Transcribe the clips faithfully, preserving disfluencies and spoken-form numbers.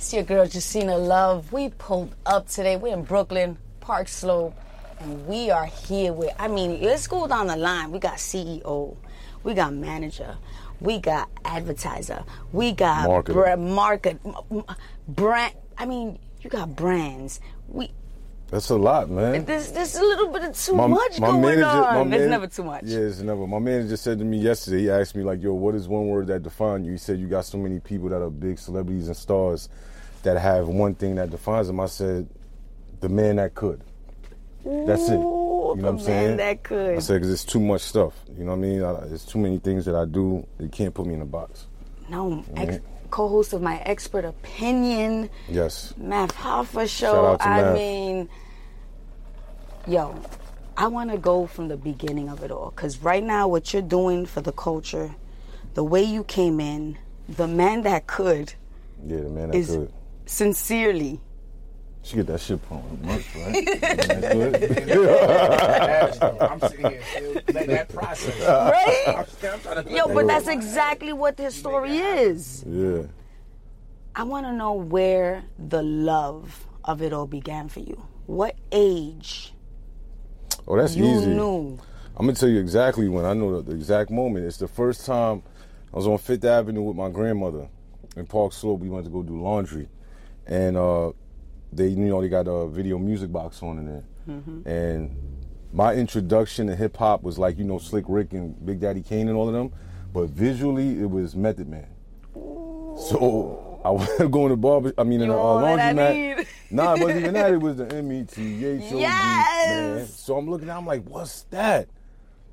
It's your girl, Jacina Love. We pulled up today. We're in Brooklyn, Park Slope, and we are here with, I mean, let's go down the line. We got C E O, we got manager, we got advertiser, we got brand, market, brand, I mean, you got brands. We. That's a lot, man. There's, there's a little bit of too my, much my going manager, on. There's man, never too much. Yeah, it's never. My manager said to me yesterday, he asked me, like, yo, what is one word that defines you? He said, you got so many people that are big celebrities and stars that have one thing that defines them. I said, the man that could. That's it. You know what I'm saying? The man that could. I said, because it's too much stuff. You know what I mean? I, it's too many things that I do. They can't put me in a box. No. You know? ex- co-host of my Expert Opinion. Yes. Math Hoffa Show. I Math. mean, yo, I want to go from the beginning of it all. Because right now, what you're doing for the culture, the way you came in, the man that could. Yeah, the man that is could. Sincerely. She get that shit pumped in months, right? I'm sitting here still letting that process. Right? I'm still, I'm trying to Yo, but that's exactly what his story is. Yeah. I want to know where the love of it all began for you. What age? Oh, that's you easy. Knew? I'm going to tell you exactly when. I know the exact moment. It's the first time I was on Fifth Avenue with my grandmother. In Park Slope, we went to go do laundry. And, uh... they, you know, they got a video music box on in there. Mm-hmm. And my introduction to hip hop was like, you know, Slick Rick and Big Daddy Kane and all of them. But visually, it was Method Man. Ooh. So I was going to barber, I mean, you in a laundromat. Nah, it wasn't even that. It was the M E T H O D, man. So I'm looking at, I'm like, what's that?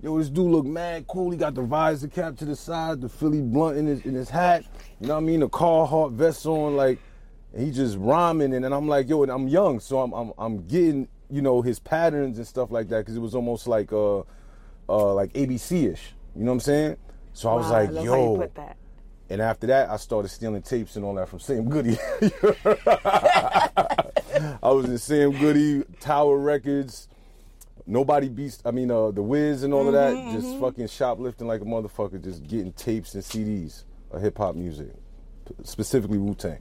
Yo, this dude look mad cool. He got the visor cap to the side, the Philly blunt in his, in his hat. You know what I mean? The Carhartt vest on, like. And he just rhyming, and, and I'm like, yo, and I'm young, so I'm I'm I'm getting, you know, his patterns and stuff like that, because it was almost like uh uh like A B C-ish, you know what I'm saying? So wow, I was like, I love yo, how you put that. And after that, I started stealing tapes and all that from Sam Goody. I was in Sam Goody, Tower Records, Nobody Beats, I mean, uh, the Wiz and all mm-hmm, of that, mm-hmm. just fucking shoplifting like a motherfucker, just getting tapes and C Ds of hip hop music, specifically Wu Tang.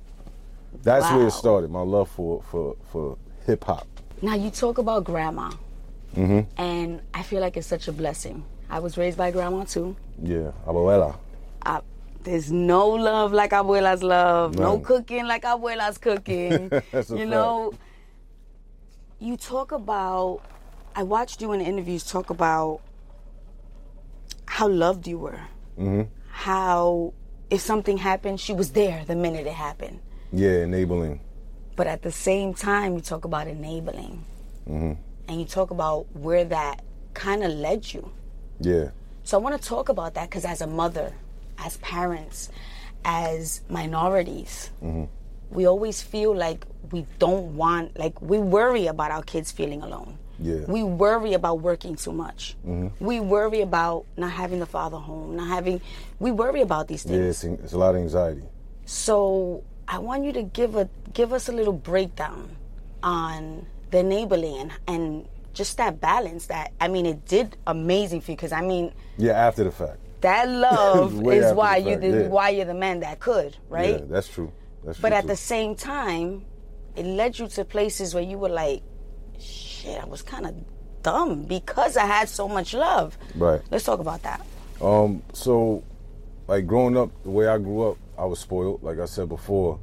That's wow. where it started, my love for for, for hip hop. Now you talk about grandma, mm-hmm. and I feel like it's such a blessing. I was raised by grandma too. Yeah, abuela. I, there's no love like abuela's love. No, no cooking like abuela's cooking. That's a you know, fact. You talk about. I watched you in the interviews talk about how loved you were. Mm-hmm. How if something happened, she was there the minute it happened. Yeah, enabling. But at the same time, you talk about enabling. Mm-hmm. And you talk about where that kind of led you. Yeah. So I want to talk about that because as a mother, as parents, as minorities, mm-hmm. we always feel like we don't want, like we worry about our kids feeling alone. Yeah. We worry about working too much. Mm-hmm. We worry about not having the father home, not having, we worry about these things. Yeah, it's, it's a lot of anxiety. So I want you to give a give us a little breakdown on the enabling and, and just that balance that, I mean, it did amazing for you because, I mean... Yeah, after the fact. That love is why, you the, yeah. why you're the man that could, right? Yeah, that's true. That's but true at too. the same time, it led you to places where you were like, shit, I was kind of dumb because I had so much love. Right. Let's talk about that. Um. So, like, growing up, the way I grew up, I was spoiled, like I said before.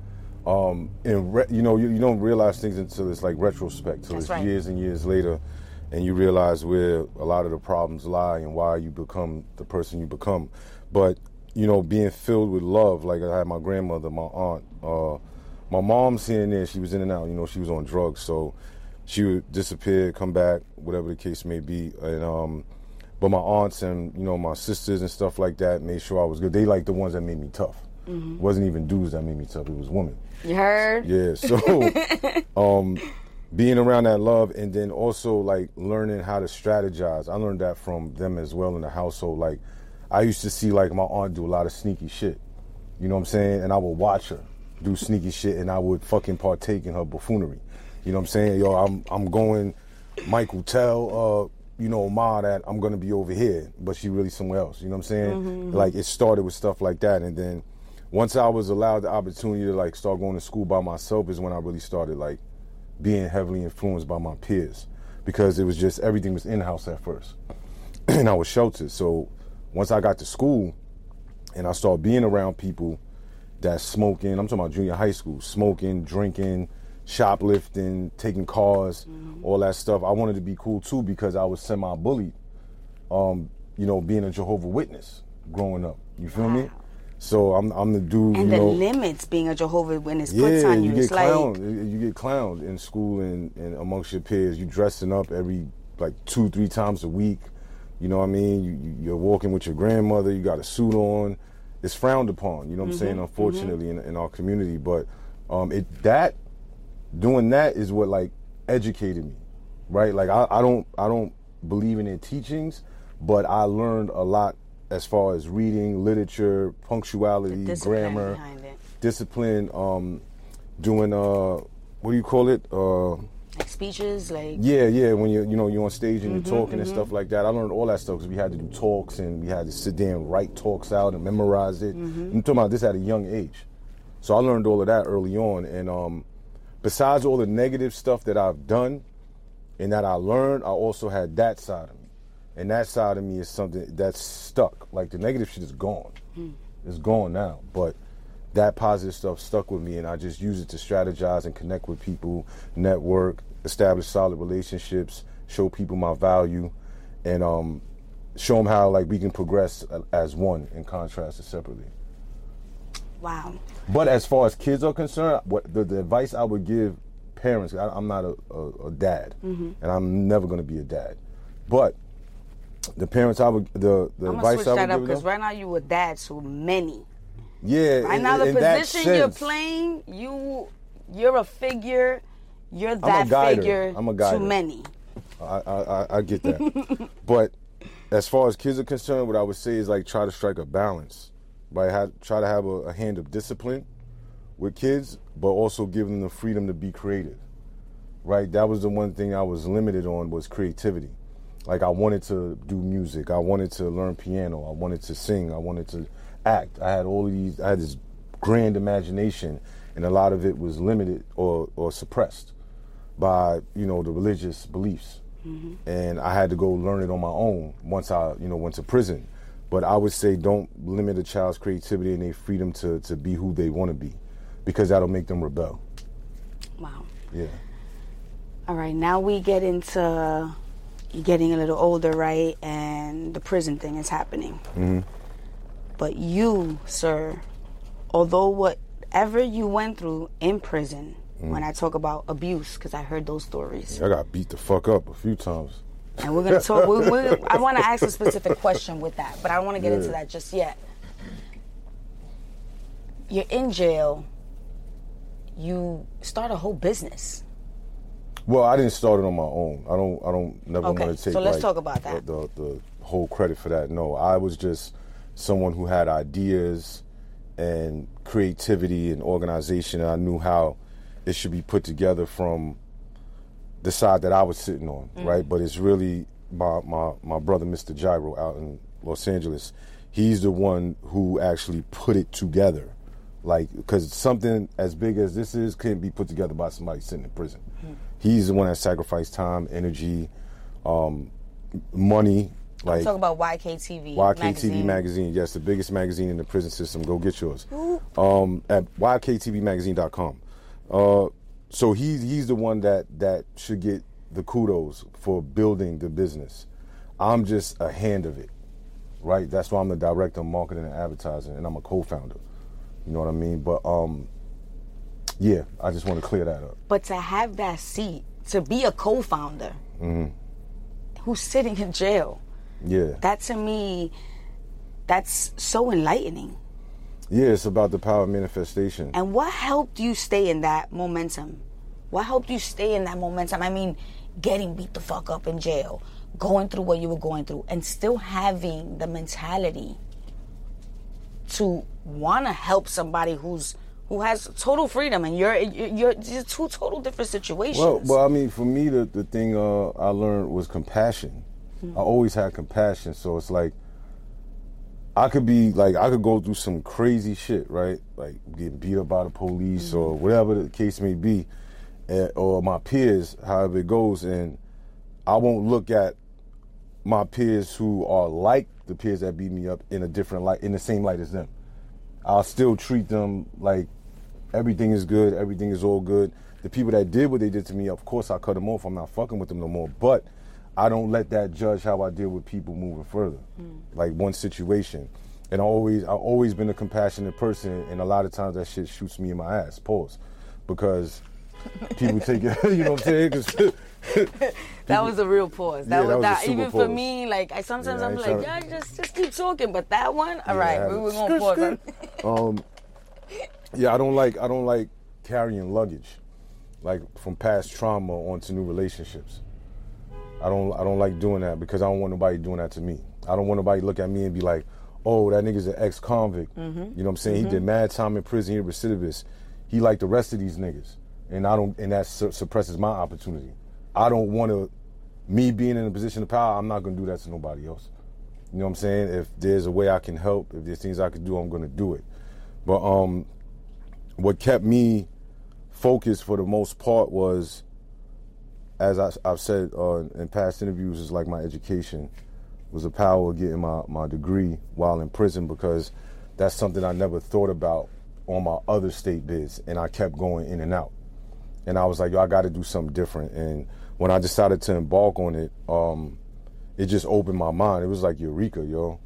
Um, and re- you know, you, you don't realize things until it's like retrospect, till That's it's right. years and years later, and you realize where a lot of the problems lie and why you become the person you become. But you know, being filled with love, like I had my grandmother, my aunt, uh, my mom's here and there. She was in and out. You know, she was on drugs, so she would disappear, come back, whatever the case may be, and um. But my aunts and, you know, my sisters and stuff like that made sure I was good. They like the ones that made me tough. Mm-hmm. It wasn't even dudes that made me tough. It was women. You heard? Yeah. So um, being around that love and then also, like, learning how to strategize. I learned that from them as well in the household. Like, I used to see, like, my aunt do a lot of sneaky shit. You know what I'm saying? And I would watch her do sneaky shit, and I would fucking partake in her buffoonery. You know what I'm saying? Yo, I'm, I'm going, Michael, tell... Uh, you know, Ma, that I'm going to be over here, but she really somewhere else. You know what I'm saying? Mm-hmm. Like, it started with stuff like that. And then once I was allowed the opportunity to like start going to school by myself is when I really started like being heavily influenced by my peers, because it was just everything was in-house at first and I was sheltered. So once I got to school and I started being around people that smoking, I'm talking about junior high school, smoking, drinking, shoplifting, taking cars, mm-hmm. all that stuff. I wanted to be cool too because I was semi-bullied, um, you know, being a Jehovah's Witness growing up. You feel wow. me? So I'm I'm the dude, and you know. And the limits being a Jehovah's Witness yeah, puts on you. you it's like clowned. You get clowned in school and, and amongst your peers. You dressing up every, like, two, three times a week. You know what I mean? You, you're walking with your grandmother. You got a suit on. It's frowned upon, you know what mm-hmm, I'm saying, unfortunately, mm-hmm. in, in our community. But um, it that, doing that is what, like, educated me, right? Like, I, I don't I don't believe in their teachings, but I learned a lot as far as reading, literature, punctuality, discipline grammar, discipline, um, doing, uh, what do you call it? Uh, like speeches, like... Yeah, yeah, when you're, you know, you're on stage and mm-hmm, you're talking mm-hmm. and stuff like that. I learned all that stuff because we had to do talks and we had to sit there and write talks out and memorize it. Mm-hmm. I'm talking about this at a young age. So I learned all of that early on. And um, besides all the negative stuff that I've done and that I learned, I also had that side of me. And that side of me is something that's stuck. Like, the negative shit is gone. Mm. It's gone now. But that positive stuff stuck with me, and I just use it to strategize and connect with people, network, establish solid relationships, show people my value, and um, show them how, like, we can progress as one in contrast to separately. Wow. But as far as kids are concerned, what the, the advice I would give parents, I, I'm not a, a, a dad, mm-hmm. and I'm never going to be a dad. But... The parents, I would the the I'm advice I would give them. I'm gonna switch that up because right now you a dad to many. Yeah, right in, now the in position that you're playing, you you're a figure, you're that I'm figure I'm a guider. To many. I I, I get that, but as far as kids are concerned, what I would say is like try to strike a balance, right? Have, try to have a, a hand of discipline with kids, but also give them the freedom to be creative, right? That was the one thing I was limited on was creativity. Like, I wanted to do music. I wanted to learn piano. I wanted to sing. I wanted to act. I had all of these, I had this grand imagination, and a lot of it was limited or, or suppressed by, you know, the religious beliefs. Mm-hmm. And I had to go learn it on my own once I, you know, went to prison. But I would say don't limit a child's creativity and their freedom to, to be who they want to be, because that'll make them rebel. Wow. Yeah. All right, now we get into... You're getting a little older, right? And the prison thing is happening. Mm-hmm. But you, sir, although whatever you went through in prison, mm-hmm. when I talk about abuse, because I heard those stories. I got beat the fuck up a few times. And we're going to talk. we, we, I want to ask a specific question with that, but I don't want to get yeah. into that just yet. You're in jail. You start a whole business. Well, I didn't start it on my own. I don't. I don't. Never okay, want to take. So let's like, talk about that. The, the, the whole credit for that. No, I was just someone who had ideas and creativity and organization. And I knew how it should be put together from the side that I was sitting on, mm-hmm. right? But it's really my, my my brother, Mister Gyro, out in Los Angeles. He's the one who actually put it together. Like, because something as big as this is couldn't be put together by somebody sitting in prison. Mm-hmm. He's the one that sacrificed time, energy, um, money. Like, I'm talking about Y K T V. Y K T V magazine. magazine, yes, the biggest magazine in the prison system. Go get yours. Um, at Y K T V magazine dot com. Uh, so he, he's the one that, that should get the kudos for building the business. I'm just a hand of it, right? That's why I'm the director of marketing and advertising, and I'm a co-founder. You know what I mean? But um, yeah, I just want to clear that up. But to have that seat, to be a co-founder, mm-hmm. who's sitting in jail, yeah, that to me, that's so enlightening. Yeah, it's about the power of manifestation. And what helped you stay in that momentum? What helped you stay in that momentum? I mean, getting beat the fuck up in jail, going through what you were going through, and still having the mentality to want to help somebody who's who has total freedom, and you're you're, you're two total different situations. Well, well, I mean, for me, the the thing uh, I learned was compassion. Mm-hmm. I always had compassion, so it's like I could be like, I could go through some crazy shit, right? Like getting beat up by the police mm-hmm. or whatever the case may be, and, or my peers, however it goes. And I won't look at my peers who are like the peers that beat me up in a different light, in the same light as them. I'll still treat them like everything is good, everything is all good. The people that did what they did to me, of course I cut them off. I'm not fucking with them no more. But I don't let that judge how I deal with people moving further. Mm. Like one situation. And I always, I've always been a compassionate person, and a lot of times that shit shoots me in my ass, pause. Because people take it, you know what I'm saying? People, that was a real pause. That yeah, was, that was that, even pause. For me, like I sometimes yeah, I'm like, yeah, to... just just keep talking. But that one, all yeah, right, we were gonna pause. um, yeah, I don't like I don't like carrying luggage, like from past trauma onto new relationships. I don't I don't like doing that because I don't want nobody doing that to me. I don't want nobody to look at me and be like, oh, that nigga's an ex-convict. Mm-hmm. You know what I'm saying? Mm-hmm. He did mad time in prison. He a recidivist. He like the rest of these niggas. And I don't, and that su- suppresses my opportunity. I don't want to, me being in a position of power, I'm not going to do that to nobody else. You know what I'm saying? If there's a way I can help, if there's things I can do, I'm going to do it. But um, what kept me focused for the most part was, as I, I've said uh, in past interviews, is like my education was a power of getting my, my degree while in prison, because that's something I never thought about on my other state bids, and I kept going in and out. And I was like, yo, I got to do something different. And when I decided to embark on it, um, it just opened my mind. It was like Eureka, yo.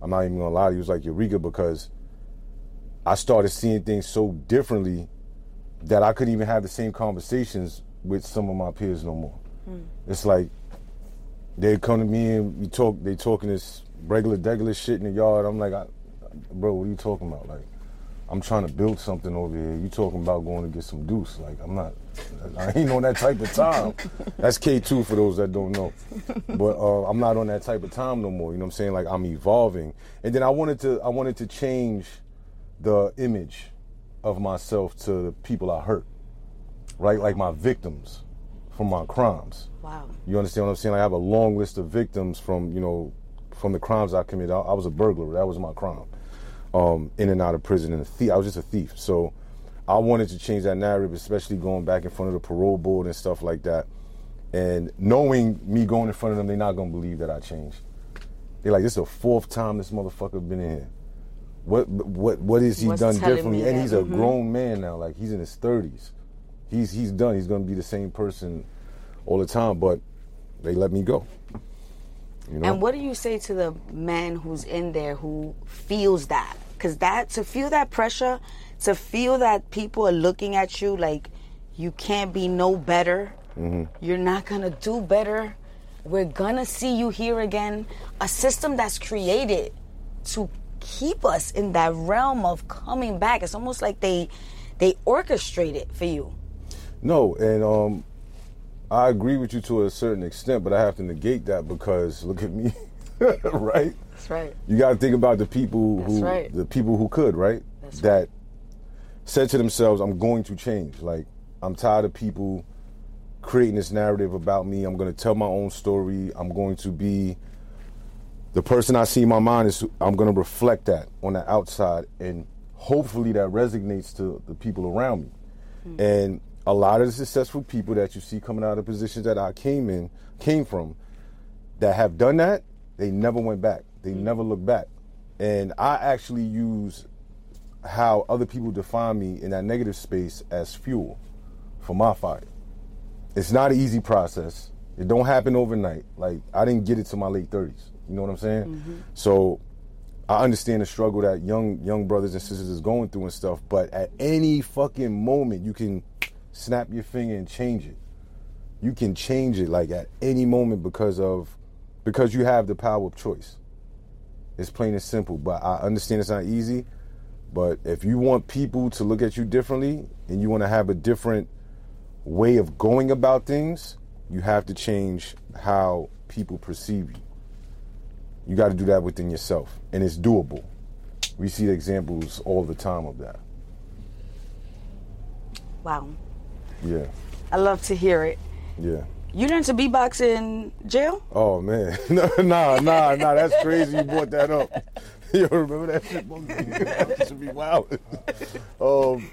I'm not even going to lie to you. It was like Eureka, because I started seeing things so differently that I couldn't even have the same conversations with some of my peers no more. Mm. It's like they come to me and we talk. They talking this regular, degular shit in the yard. I'm like, I, bro, what are you talking about? Like, I'm trying to build something over here. You talking about going to get some deuce. Like, I'm not, I ain't on that type of time. That's K two for those that don't know. But uh, I'm not on that type of time no more. You know what I'm saying? Like, I'm evolving. And then I wanted to, I wanted to change the image of myself to the people I hurt, right? Like my victims from my crimes. Wow. You understand what I'm saying? Like, I have a long list of victims from, you know, from the crimes I committed. I, I was a burglar. That was my crime. Um, in and out of prison, and a thief. I was just a thief. So I wanted to change that narrative, especially going back in front of the parole board and stuff like that. And knowing me going in front of them, they're not going to believe that I changed. They're like, this is the fourth time this motherfucker been in here. What what what is he What's done differently? And he's a mm-hmm. grown man now. Like, he's in his thirties. He's, he's done. He's going to be the same person all the time, but they let me go. You know? And what do you say to the man who's in there who feels that? Because that, to feel that pressure, to feel that people are looking at you like you can't be no better, mm-hmm. you're not going to do better, we're going to see you here again. A system that's created to keep us in that realm of coming back. It's almost like they they orchestrate it for you. No, and... um. I agree with you to a certain extent, but I have to negate that because look at me, right? That's right. You got to think about the people That's who right. the people who could, right? That's that right. said to themselves, I'm going to change. Like, I'm tired of people creating this narrative about me. I'm going to tell my own story. I'm going to be the person I see in my mind is I'm going to reflect that on the outside, and hopefully that resonates to the people around me. Mm-hmm. And a lot of the successful people that you see coming out of positions that I came in, came from, that have done that, they never went back. They mm-hmm. never looked back. And I actually use how other people define me in that negative space as fuel for my fire. It's not an easy process. It don't happen overnight. Like, I didn't get it to my late thirties. You know what I'm saying? Mm-hmm. So I understand the struggle that young young brothers and sisters is going through and stuff, but at any fucking moment, you can snap your finger and change it. You can change it like at any moment because of because you have the power of choice. It's plain and simple. But I understand it's not easy. But if you want people to look at you differently and you want to have a different way of going about things, you have to change how people perceive you. You got to do that within yourself. And it's doable. We see examples all the time of that. Wow. Yeah. I love to hear it. Yeah. You learned to beatbox in jail? Oh, man. nah, nah, nah. That's crazy you brought that up. You remember that shit? That should be wild. um,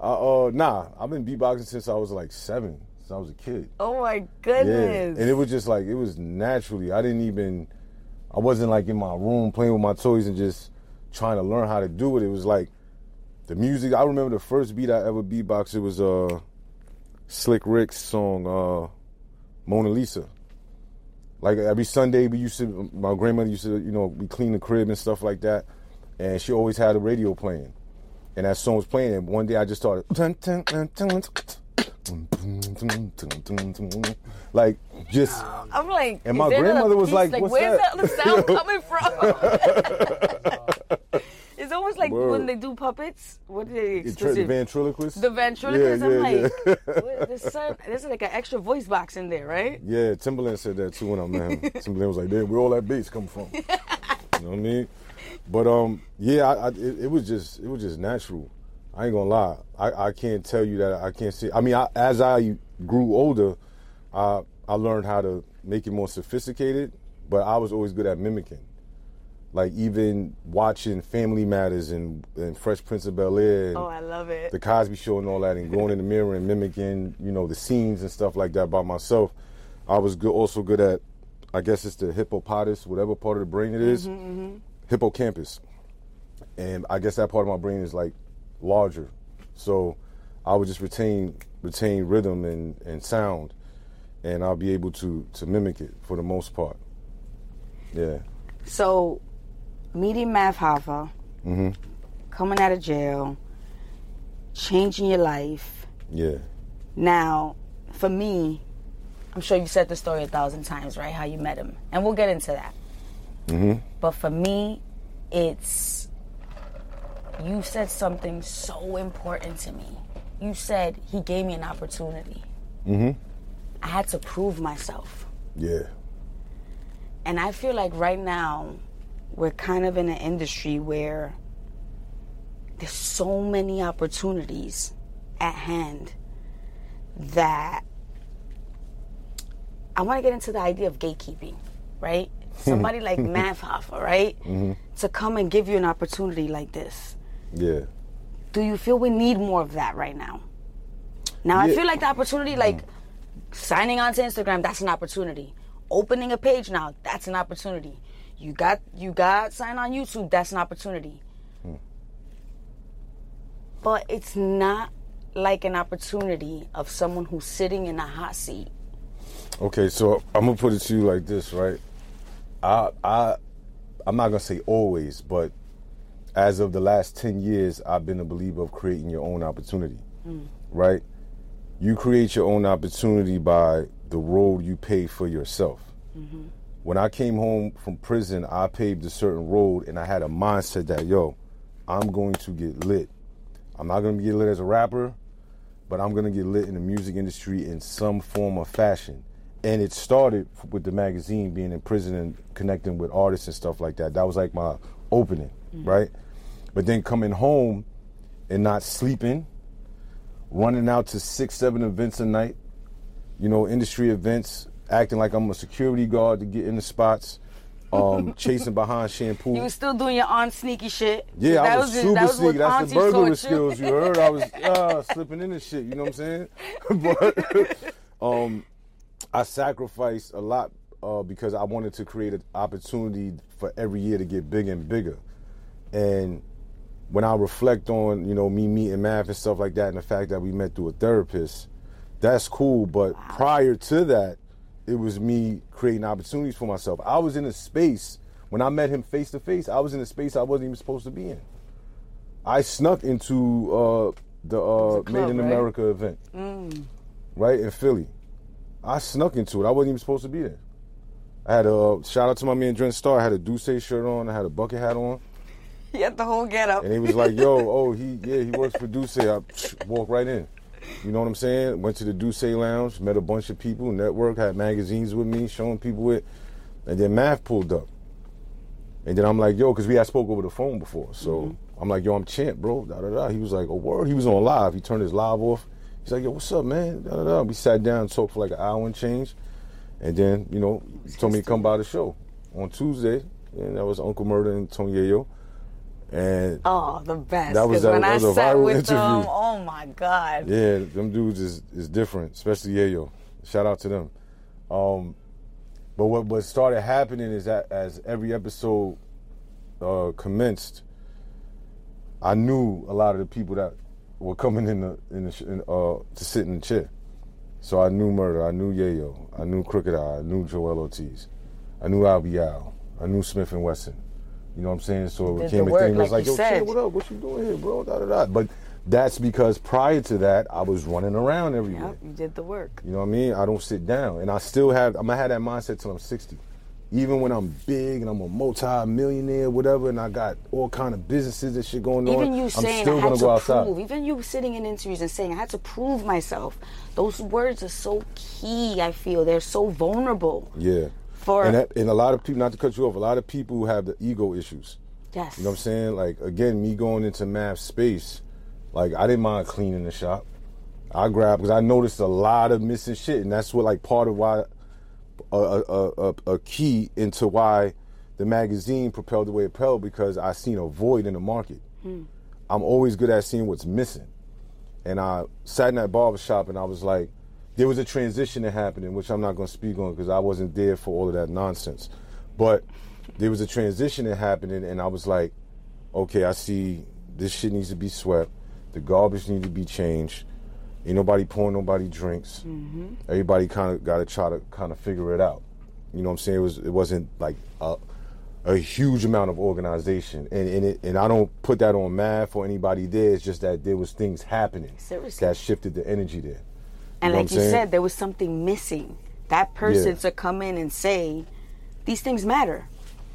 I, uh, nah, I've been beatboxing since I was like seven, since I was a kid. Oh my goodness. Yeah. And it was just like, it was naturally. I didn't even, I wasn't like in my room playing with my toys and just trying to learn how to do it. It was like the music. I remember the first beat I ever beatboxed, it was uh, Slick Rick's song, uh, Mona Lisa. Like every Sunday, we used to, my grandmother used to, you know, we clean the crib and stuff like that. And she always had the radio playing. And that song was playing. And one day I just started, like, just. I'm like, and my grandmother was like, what's that? Where's that sound coming from? It's almost like Word. When they do puppets. What do they express? The ventriloquist? The ventriloquist. Yeah, I'm yeah, like, yeah. There's, some, there's like an extra voice box in there, right? Yeah, Timbaland said that too when I met him. Timbaland was like, "Damn, where all that bass come from?" You know what I mean? But um, yeah, I, I, it, it was just it was just natural. I ain't gonna lie. I, I can't tell you that I can't see. I mean, I, as I grew older, I I learned how to make it more sophisticated. But I was always good at mimicking. Like, even watching Family Matters and, and Fresh Prince of Bel Air. And oh, I love it. The Cosby Show and all that, and going in the mirror and mimicking, you know, the scenes and stuff like that by myself. I was good, also good at, I guess it's the hippopotamus, whatever part of the brain it is, mm-hmm, mm-hmm. hippocampus. And I guess that part of my brain is, like, larger. So I would just retain retain rhythm and, and sound, and I'll be able to, to mimic it for the most part. Yeah. So... meeting Math Hoffa, mm-hmm. coming out of jail, changing your life. Yeah. Now, for me, I'm sure you've said the story a thousand times, right? How you met him. And we'll get into that. Mm-hmm. But for me, it's, you said something so important to me. You said, he gave me an opportunity. Mm-hmm. I had to prove myself. Yeah. And I feel like right now, we're kind of in an industry where there's so many opportunities at hand that I want to get into the idea of gatekeeping, right? Somebody like Math Hoffa, right? Mm-hmm. To come and give you an opportunity like this. Yeah. Do you feel we need more of that right now? Now, yeah. I feel like the opportunity, like mm. signing on to Instagram, that's an opportunity. Opening a page now, that's an opportunity. You got you got signed on YouTube, that's an opportunity. Hmm. But it's not like an opportunity of someone who's sitting in a hot seat. Okay, so I'm gonna put it to you like this, right? I I I'm not gonna say always, but as of the last ten years, I've been a believer of creating your own opportunity. Hmm. Right? You create your own opportunity by the road you pay for yourself. Mm-hmm. When I came home from prison, I paved a certain road, and I had a mindset that, yo, I'm going to get lit. I'm not going to get lit as a rapper, but I'm going to get lit in the music industry in some form or fashion. And it started with the magazine, being in prison and connecting with artists and stuff like that. That was like my opening, mm-hmm. right? But then coming home and not sleeping, running out to six, seven events a night, you know, industry events, acting like I'm a security guard to get in the spots, um, chasing behind shampoo. You were still doing your aunt sneaky shit. Yeah, I was, was super that sneaky. Was That's the burglary skills you heard. I was uh, slipping in this shit, you know what I'm saying? But um, I sacrificed a lot uh, because I wanted to create an opportunity for every year to get bigger and bigger. And when I reflect on, you know, me meeting Math and stuff like that, and the fact that we met through a therapist, that's cool. But wow. Prior to that, it was me creating opportunities for myself. I was in a space, when I met him face to face, I was in a space I wasn't even supposed to be in. I snuck into uh, the uh, club, Made in right? America event, mm. right, in Philly. I snuck into it. I wasn't even supposed to be there. I had a, shout out to my man Dren Starr, I had a Ducey shirt on, I had a bucket hat on. He had the whole get up. And he was like, yo, oh, he yeah, he works for Ducey. I psh, walked right in. You know what I'm saying? Went to the Ducey Lounge, met a bunch of people, networked, had magazines with me, showing people it. And then Math pulled up. And then I'm like, yo, because we had spoke over the phone before. So mm-hmm. I'm like, yo, I'm Champ, bro, da da da. He was like, oh, word. He was on live. He turned his live off. He's like, yo, what's up, man? Da da da. We sat down and talked for like an hour and change. And then, you know, he told me to come by the show on Tuesday. and that was Uncle Murda and Tony Ayo. And oh, the best. That was, that, when that was I a sat viral with interview. Them, oh my God. Yeah, them dudes is, is different, especially Ayo. Shout out to them. Um, but what, what started happening is that as every episode uh, commenced, I knew a lot of the people that were coming in the, in the in, uh, to sit in the chair. So I knew Murda, I knew Yayo, I knew Crooked Eye, I knew Joel Otis, I knew Albie Al, I knew Smith and Wesson. You know what I'm saying? So it became a thing. It was like, yo, shit, what up? What you doing here, bro? Da da da. But that's because prior to that, I was running around everywhere. Yep, you did the work. You know what I mean? I don't sit down, and I still have. I'm gonna have that mindset till I'm sixty, even when I'm big and I'm a multi-millionaire, whatever, and I got all kind of businesses and shit going on. Even you I'm saying still I had gonna to go prove, outside. Even you sitting in interviews and saying I had to prove myself. Those words are so key. I feel they're so vulnerable. Yeah. For and, that, and a lot of people, not to cut you off, a lot of people have the ego issues. Yes. You know what I'm saying? Like again, me going into math space. Like, I didn't mind cleaning the shop. I grabbed, because I noticed a lot of missing shit, and that's what, like, part of why, a, a, a, a key into why the magazine propelled the way it propelled, because I seen a void in the market. Mm. I'm always good at seeing what's missing. And I sat in that barbershop, and I was like, there was a transition that happened, which I'm not going to speak on, because I wasn't there for all of that nonsense. But there was a transition that happened, and I was like, okay, I see this shit needs to be swept. The garbage needs to be changed. Ain't nobody pouring nobody drinks. Mm-hmm. Everybody kind of got to try to kind of figure it out. You know what I'm saying? It was it wasn't like a, a huge amount of organization, and and, it, and I don't put that on math or anybody there. It's just that there was things happening. Seriously. That shifted the energy there. And you know like you saying? said, there was something missing. That person yeah. to come in and say, these things matter.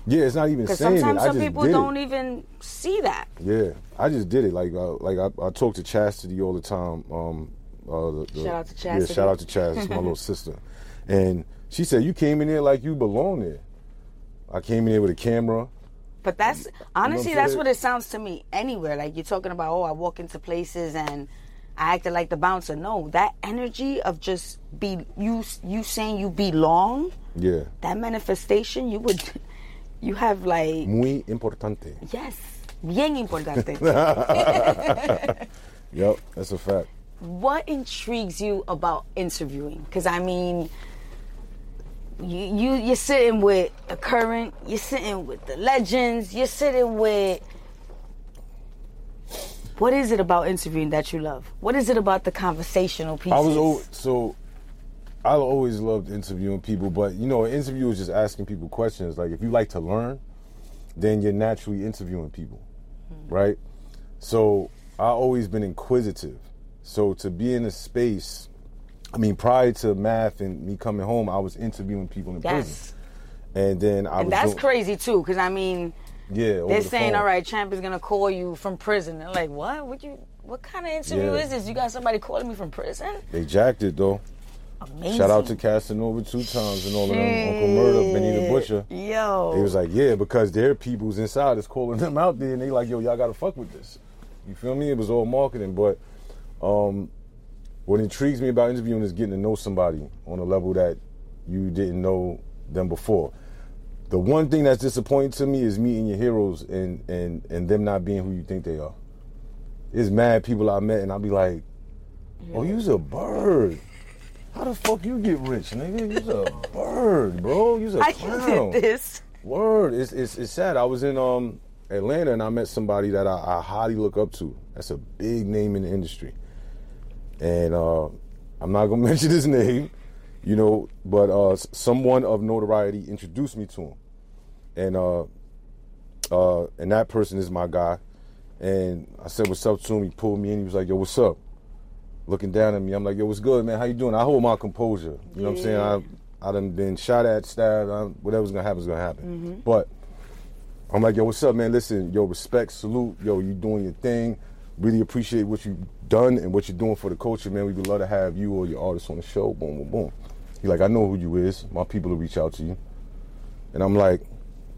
Yeah, it's not even saying it. Sometimes some people don't even see that. Yeah, I just did it. Like, uh, like I, I talk to Chastity all the time. Um, uh, the, the, shout out to Chastity. Yeah, shout out to Chastity. It's my little sister. And she said, you came in there like you belong there. I came in there with a camera. But that's, honestly, you know what that's what it sounds to me anywhere. Like, you're talking about, oh, I walk into places and I acted like the bouncer. No, that energy of just be you, you saying you belong. Yeah. That manifestation, you would... You have like... Muy importante. Yes. Bien importante. Yep, that's a fact. What intrigues you about interviewing? Because, I mean, you, you, you're sitting with the current, you're sitting with the legends, you're sitting with... What is it about interviewing that you love? What is it about the conversational pieces? I was always, so... I always loved interviewing people, but, you know, an interview is just asking people questions. Like, if you like to learn, then you're naturally interviewing people, mm-hmm. right? So I've always been inquisitive. So to be in a space, I mean, prior to math and me coming home, I was interviewing people in yes. prison. And then I and was... And that's doing, crazy, too, because, I mean, yeah, they're the saying, phone. all right, Champ is going to call you from prison. They're like, what? What, you, what kind of interview yeah. is this? You got somebody calling me from prison? They jacked it, though. Amazing. Shout out to Casanova two times and all of them. Uncle Murda, Benny the Butcher. Yo. He was like, yeah, because their people's inside is calling them out there, and they like, yo, y'all gotta fuck with this. You feel me? It was all marketing, but um, what intrigues me about interviewing is getting to know somebody on a level that you didn't know them before. The one thing that's disappointing to me is meeting your heroes and and and them not being who you think they are. There's mad people I met, and I'll be like, oh, you's a bird. How the fuck you get rich, nigga? You's a bird, bro. You's a clown. I did this. Word. It's, it's it's sad. I was in um Atlanta, and I met somebody that I, I highly look up to. That's a big name in the industry. And uh, I'm not going to mention his name, you know, but uh, someone of notoriety introduced me to him. And, uh, uh, and that person is my guy. And I said, what's up to him? He pulled me in. He was like, yo, what's up? Looking down at me, I'm like, yo, what's good, man? How you doing? I hold my composure. You know yeah. what I'm saying? I I done been shot at, stabbed, I, whatever's gonna happen's gonna happen. Mm-hmm. But I'm like, yo, what's up, man? Listen, yo, respect, salute, yo, you doing your thing. Really appreciate what you've done and what you're doing for the culture, man. We would love to have you or your artists on the show. Boom, boom, boom. He's like, I know who you is. My people will reach out to you. And I'm like,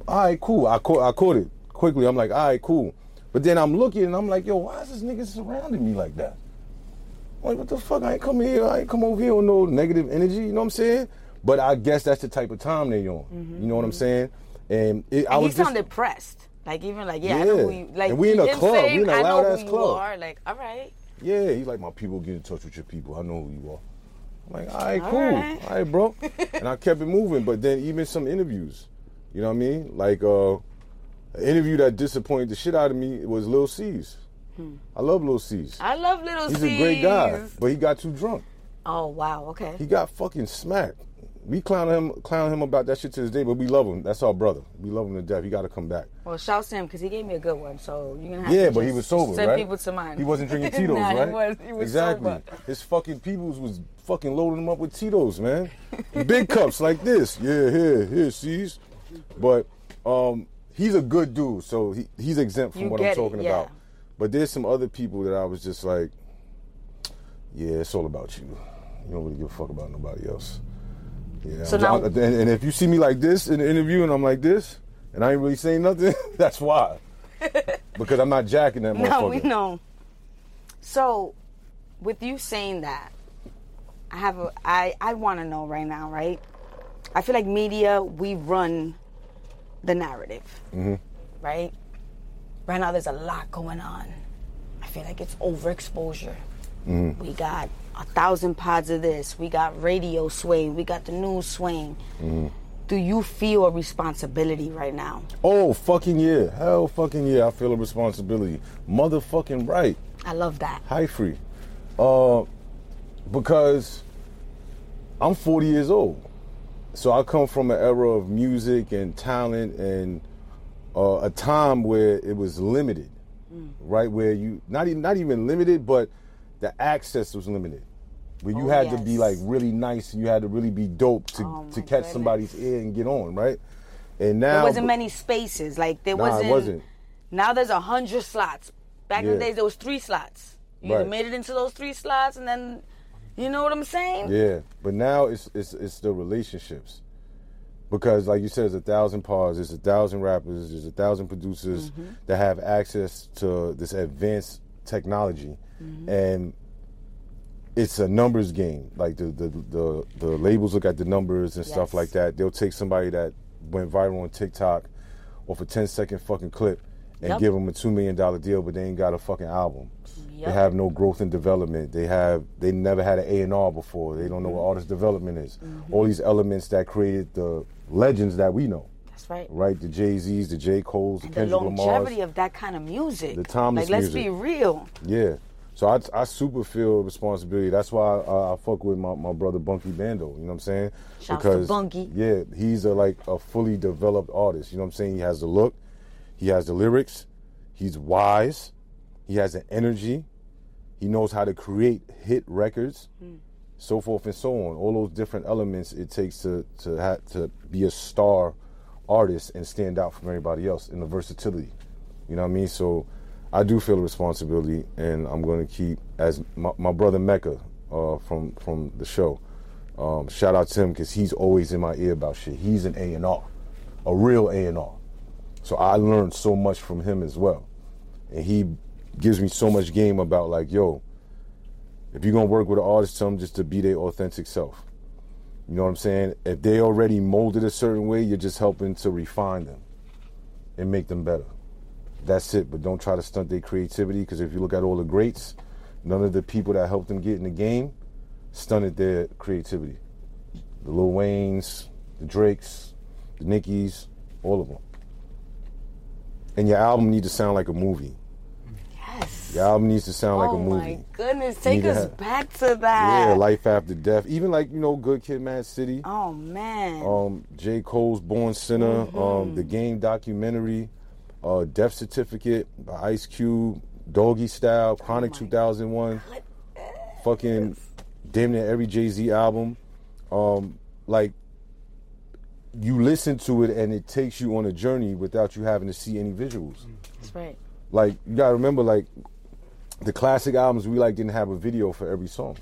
all right, cool. I caught I caught it quickly. I'm like, all right, cool. But then I'm looking and I'm like, yo, why is this nigga surrounding me like that? Like, what the fuck? I ain't come here. I ain't come over here with no negative energy. You know what I'm saying? But I guess that's the type of time they on. Mm-hmm. You know what I'm saying? And, it, and I was he sounded just, pressed. Like, even like, yeah, yeah. I know who you, like, and we in a club. Saying, we in a loud-ass club. Are, like, all right. Yeah, he's like, my people, get in touch with your people. I know who you are. I'm like, all right, all cool. Right. All right, bro. And I kept it moving. But then even some interviews, you know what I mean? Like, uh, an interview that disappointed the shit out of me was Lil C's. Hmm. I love Lil C's. I love Lil C's. He's a great guy, but he got too drunk. Oh, wow, okay. He got fucking smacked. We clown him clown him about that shit to this day, but we love him. That's our brother. We love him to death. He got to come back. Well, shout to him, because he gave me a good one, so you're going to have yeah, to but he was sober, send right? people to mind. He wasn't drinking Tito's, nah, right? He was, he was exactly. sober. His fucking peoples was fucking loading him up with Tito's, man. Big cups like this. Yeah, here, here, C's. But um, he's a good dude, so he, he's exempt from you what I'm talking it, yeah. about. But there's some other people that I was just like, yeah, it's all about you. You don't really give a fuck about nobody else. Yeah. So now, I, and, and if you see me like this in the interview and I'm like this, and I ain't really saying nothing, that's why. Because I'm not jacking that motherfucker. No, we know. So, with you saying that, I have a, I, I want to know right now, right? I feel like media, we run the narrative, mm-hmm. right? Right now, there's a lot going on. I feel like it's overexposure. Mm. We got a thousand pods of this. We got radio swaying. We got the news swaying. Mm. Do you feel a responsibility right now? Oh, fucking yeah. Hell fucking yeah, I feel a responsibility. Motherfucking right. I love that. High free. Uh, because I'm forty years old. So I come from an era of music and talent and uh, a time where it was limited. Mm. Right? Where you, not even, not even limited, but the access was limited. But you oh, had yes. to be like really nice and you had to really be dope to, oh, to catch goodness. somebody's ear and get on, right? And now there wasn't but, many spaces. Like there nah, wasn't, wasn't now there's a hundred slots. Back yeah. in the days there was three slots. You right. either made it into those three slots and then you know what I'm saying? Yeah. But now it's it's it's the relationships. Because like you said, there's a thousand pods, there's a thousand rappers, there's a thousand producers mm-hmm. that have access to this advanced technology. Mm-hmm. And it's a numbers game. Like the the, the, the labels look at the numbers and yes. stuff like that. They'll take somebody that went viral on TikTok off a ten second fucking clip and yep. give them a two million dollars deal, but they ain't got a fucking album. Yep. They have no growth and development. They have they never had an A and R before. They don't know mm-hmm. what artist development is. Mm-hmm. All these elements that created the legends that we know. That's right. Right? The Jay-Z's, the J. Cole's, the and Kendrick Lamar's. The longevity Lamar's, of that kind of music. The timeless music. Like, let's music. be real. Yeah. So I, I super feel responsibility. That's why I, I fuck with my, my brother Bunky Bando, you know what I'm saying? Shout out to Bunky. Yeah, he's a, like a fully developed artist, you know what I'm saying? He has the look, he has the lyrics, he's wise, he has the energy, he knows how to create hit records, mm. so forth and so on. All those different elements it takes to to have, to be a star artist and stand out from everybody else in the versatility, you know what I mean? So I do feel a responsibility, and I'm going to keep, as my, my brother Mecca uh, from from the show, um, shout out to him because he's always in my ear about shit. He's an A and R, a real A and R. So I learned so much from him as well. And he gives me so much game about like, yo, if you're going to work with an artist, tell them just to be their authentic self. You know what I'm saying? If they already molded a certain way, you're just helping to refine them and make them better. That's it, but don't try to stunt their creativity because if you look at all the greats, none of the people that helped them get in the game stunted their creativity. The Lil Wayne's, the Drake's, the Nickies, all of them. And your album needs to sound like a movie. Yes. Your album needs to sound oh like a movie. Oh my goodness, take us have, back to that. Yeah, Life After Death. Even like, you know, Good Kid, Mad City. Oh man. Um, J. Cole's Born Sinner, mm-hmm. um, The Game documentary. Uh, Death Certificate, Ice Cube, Doggy Style, Chronic oh two thousand one, God. Fucking yes. damn near every Jay-Z album. Um, like, you listen to it and it takes you on a journey without you having to see any visuals. That's right. Like, you gotta remember, like, the classic albums we like didn't have a video for every song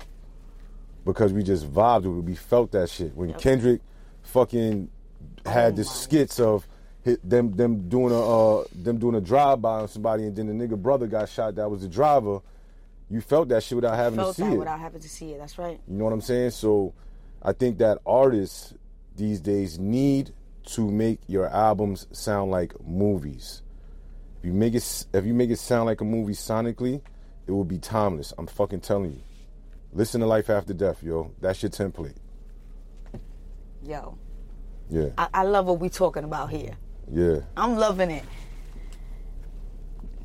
because we just vibed with it. We felt that shit. When yep. Kendrick fucking had oh the skits of Hit them them doing a uh, them doing a drive by on somebody and then the nigga brother got shot that was the driver. You felt that shit without having felt to see that it. Without having to see it, that's right. You know what I'm saying? So I think that artists these days need to make your albums sound like movies. If you make it, if you make it sound like a movie sonically, it will be timeless. I'm fucking telling you. Listen to Life After Death, yo. That's your template. Yo. Yeah. I, I love what we talking about here. Yeah. I'm loving it.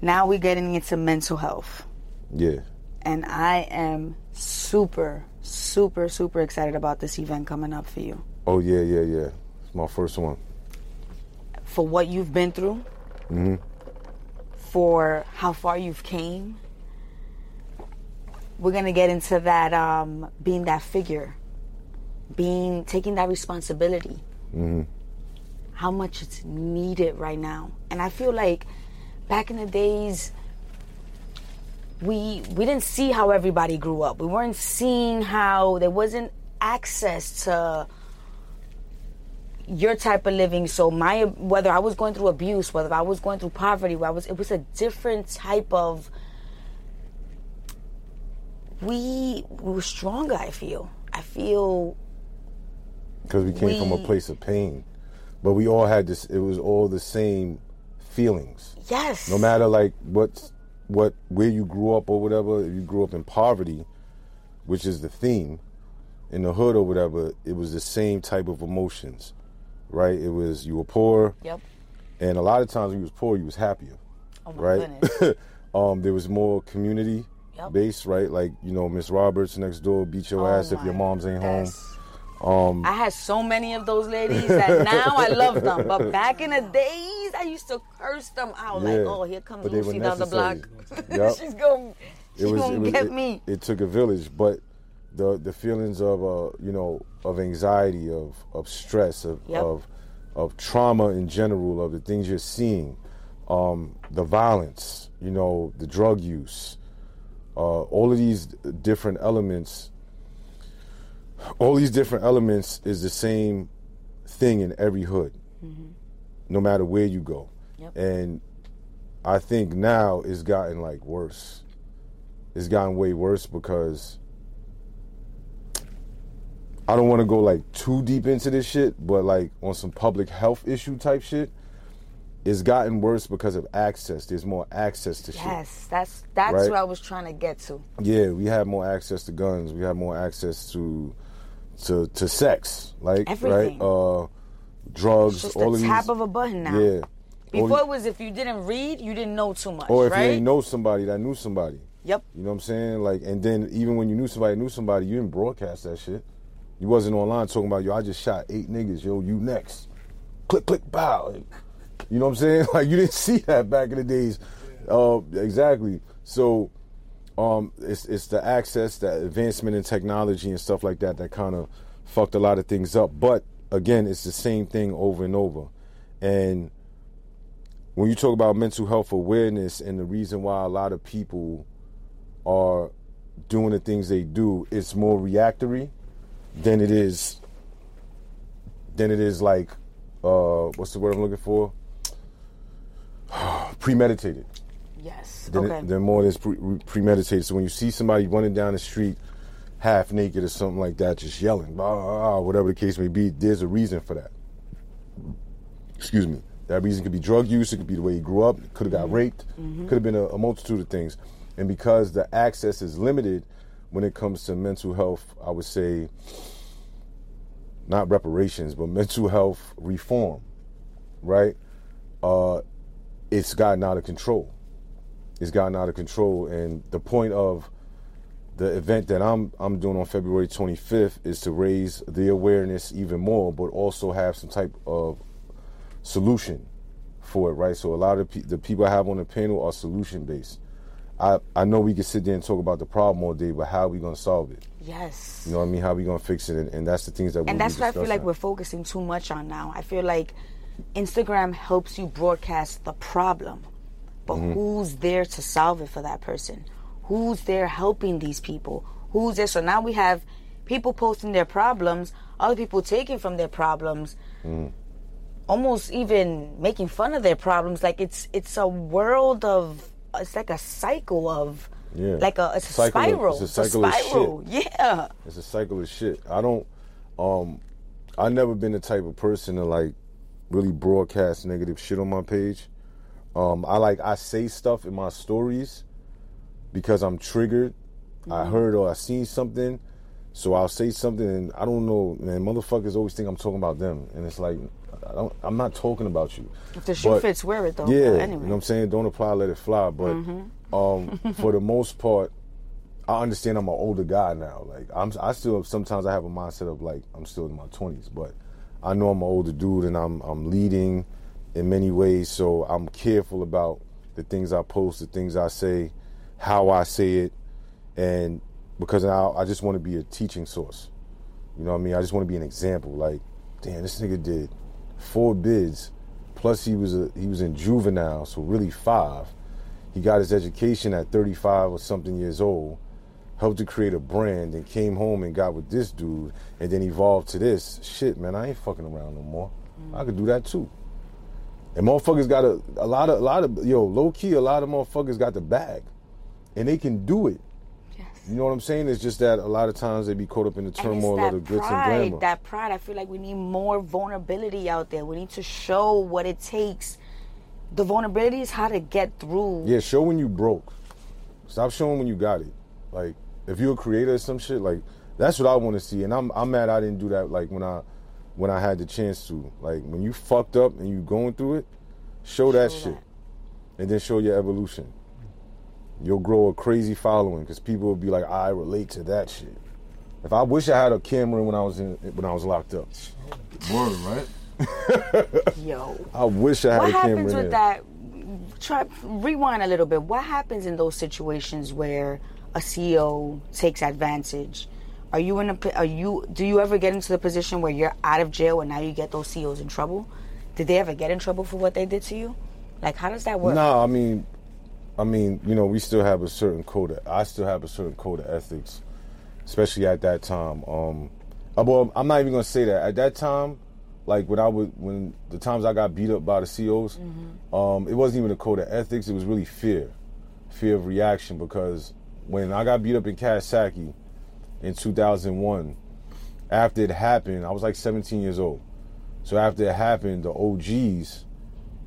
Now we're getting into mental health. Yeah. And I am super, super, super excited about this event coming up for you. Oh, yeah, yeah, yeah. It's my first one. For what you've been through. Mm-hmm. For how far you've came. We're going to get into that, um, being that figure. Being, taking that responsibility. Mm-hmm. How much it's needed right now. And I feel like back in the days, we we didn't see how everybody grew up. We weren't seeing how there wasn't access to your type of living. So my whether I was going through abuse, whether I was going through poverty, whether I was it was a different type of. We, we were stronger. I feel. I feel. Because we came we, from a place of pain, but we all had this. It was all the same feelings. Yes. No matter like what, what where you grew up or whatever. If you grew up in poverty, which is the theme, in the hood or whatever, it was the same type of emotions, right? It was you were poor. Yep. And a lot of times when you was poor, you was happier. Oh my right? goodness. um, there was more community yep. based, right? Like you know, Miss Roberts next door beat your oh ass if your moms ain't goodness. home. Um, I had so many of those ladies that now I love them. But back in the days, I used to curse them out. Yeah, like, oh, here comes Lucy down the block. Yep. she's going she's to get it, me. It took a village. But the the feelings of, uh, you know, of anxiety, of, of stress, of, yep. of of trauma in general, of the things you're seeing, um, the violence, you know, the drug use, uh, all of these different elements... All these different elements is the same thing in every hood, mm-hmm. no matter where you go. Yep. And I think now it's gotten like worse. It's gotten way worse because I don't want to go like too deep into this shit, but like on some public health issue type shit, it's gotten worse because of access. There's more access to yes, shit. Yes, that's that's right? what I was trying to get to. Yeah, we have more access to guns. We have more access to. To to sex, like everything. right, uh, drugs, it's just all the of these. Just the tap of a button now. Yeah. Before it was if you didn't read, you didn't know too much, or if right? you didn't know somebody that knew somebody. Yep. You know what I'm saying? Like, and then even when you knew somebody knew somebody, you didn't broadcast that shit. You wasn't online talking about yo. I just shot eight niggas. Yo, you next. Click, click, bow. You know what I'm saying? Like you didn't see that back in the days. Uh, exactly. So. Um, it's it's the access, the advancement in technology and stuff like that that kind of fucked a lot of things up. But again, it's the same thing over and over. And when you talk about mental health awareness and the reason why a lot of people are doing the things they do, it's more reactory than it is than it is like uh, what's the word I'm looking for? Premeditated. Yes. Then, okay. it, then more is pre- premeditated. So when you see somebody running down the street, half naked or something like that, just yelling, blah, blah, blah, whatever the case may be, there's a reason for that. Excuse me. That reason could be drug use. It could be the way he grew up. It could have got mm-hmm. raped. Mm-hmm. Could have been a, a multitude of things. And because the access is limited when it comes to mental health, I would say not reparations, but mental health reform, right? Uh, it's gotten out of control. It's gotten out of control, and the point of the event that I'm I'm doing on February twenty-fifth is to raise the awareness even more, but also have some type of solution for it, right? So a lot of the, pe- the people I have on the panel are solution-based. I, I know we can sit there and talk about the problem all day, but how are we going to solve it? Yes. You know what I mean? How are we going to fix it? And, and that's the things that we're And that's what I feel like we're focusing too much on now. I feel like Instagram helps you broadcast the problem. But mm-hmm. who's there to solve it for that person? Who's there helping these people? Who's there? So now we have people posting their problems, other people taking from their problems, mm. almost even making fun of their problems. Like it's it's a world of, it's like a cycle of, yeah. like a, it's a cycle spiral. Of, it's a cycle it's a spiral. of shit. Yeah. It's a cycle of shit. I don't, um, I've never been the type of person to like really broadcast negative shit on my page. Um, I like I say stuff in my stories because I'm triggered. Mm-hmm. I heard or I seen something, so I'll say something, and I don't know, man. Motherfuckers always think I'm talking about them, and it's like I don't, I'm not talking about you. If the shoe but, fits, wear it though. Yeah, anyway. You know what I'm saying? Don't apply, let it fly. But mm-hmm. um, for the most part, I understand I'm an older guy now. Like I'm, I still sometimes I have a mindset of like I'm still in my twenties, but I know I'm an older dude, and I'm I'm leading in many ways, so I'm careful about the things I post, the things I say, how I say it, and because I, I just want to be a teaching source. You know what I mean? I just want to be an example. Like, damn, this nigga did four bids, plus he was a, he was in juvenile, so really five. He got his education at thirty-five or something years old, helped to create a brand, and came home and got with this dude, and then evolved to this. Shit, man, I ain't fucking around no more. Mm. I could do that too. And motherfuckers got a, a lot of, a lot of, yo, low key, a lot of motherfuckers got the bag. And they can do it. Yes. You know what I'm saying? It's just that a lot of times they be caught up in the turmoil of the glitz and glamour. That pride, I feel like we need more vulnerability out there. We need to show what it takes. The vulnerability is how to get through. Yeah, show when you broke. Stop showing when you got it. Like, if you're a creator or some shit, like, that's what I want to see. And I'm, I'm mad I didn't do that, like, when I... when I had the chance to. Like, when you fucked up and you going through it, show, show that, that shit. And then show your evolution. You'll grow a crazy following because people will be like, I relate to that shit. If I wish I had a camera when I was in, when I was locked up. Word, right? Yo. I wish I had what a camera in there. What happens with that? Try, rewind a little bit. What happens in those situations where a C E O takes advantage? Are you in a? Are you? Do you ever get into the position where you're out of jail and now you get those C E Os in trouble? Did they ever get in trouble for what they did to you? Like, how does that work? No, I mean, I mean, you know, we still have a certain code. Of, I still have a certain code of ethics, especially at that time. Um, well, I'm not even gonna say that at that time. Like when I would, when the times I got beat up by the C E Os, mm-hmm. um, it wasn't even a code of ethics. It was really fear, fear of reaction. Because when I got beat up in Kawasaki. In two thousand one, after it happened, I was like seventeen years old. So after it happened, the O Gs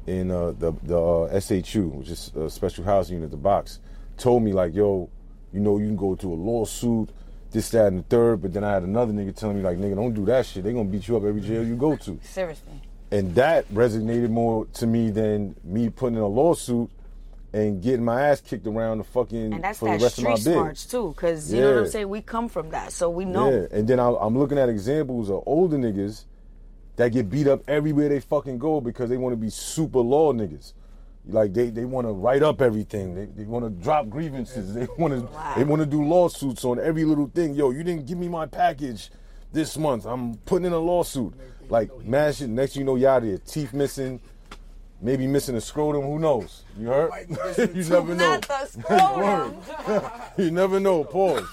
in uh, the the uh, S H U, which is a special housing unit, the box, told me like, yo, you know, you can go to a lawsuit, this, that, and the third. But then I had another nigga telling me like, nigga, don't do that shit. They gonna beat you up every jail you go to. Seriously. And that resonated more to me than me putting in a lawsuit and getting my ass kicked around the fucking and that's for that the rest of my bid. Street smarts too, because you yeah. know what I'm saying. We come from that, so we know. Yeah. And then I, I'm looking at examples of older niggas that get beat up everywhere they fucking go because they want to be super law niggas. Like they, they want to write up everything. They they want to drop grievances. They want to wow. they want to do lawsuits on every little thing. Yo, you didn't give me my package this month. I'm putting in a lawsuit. Like mad shit. Next thing you know, y'all there teeth missing. Maybe missing a scrotum, who knows? You heard? You never know. You never know. Pause.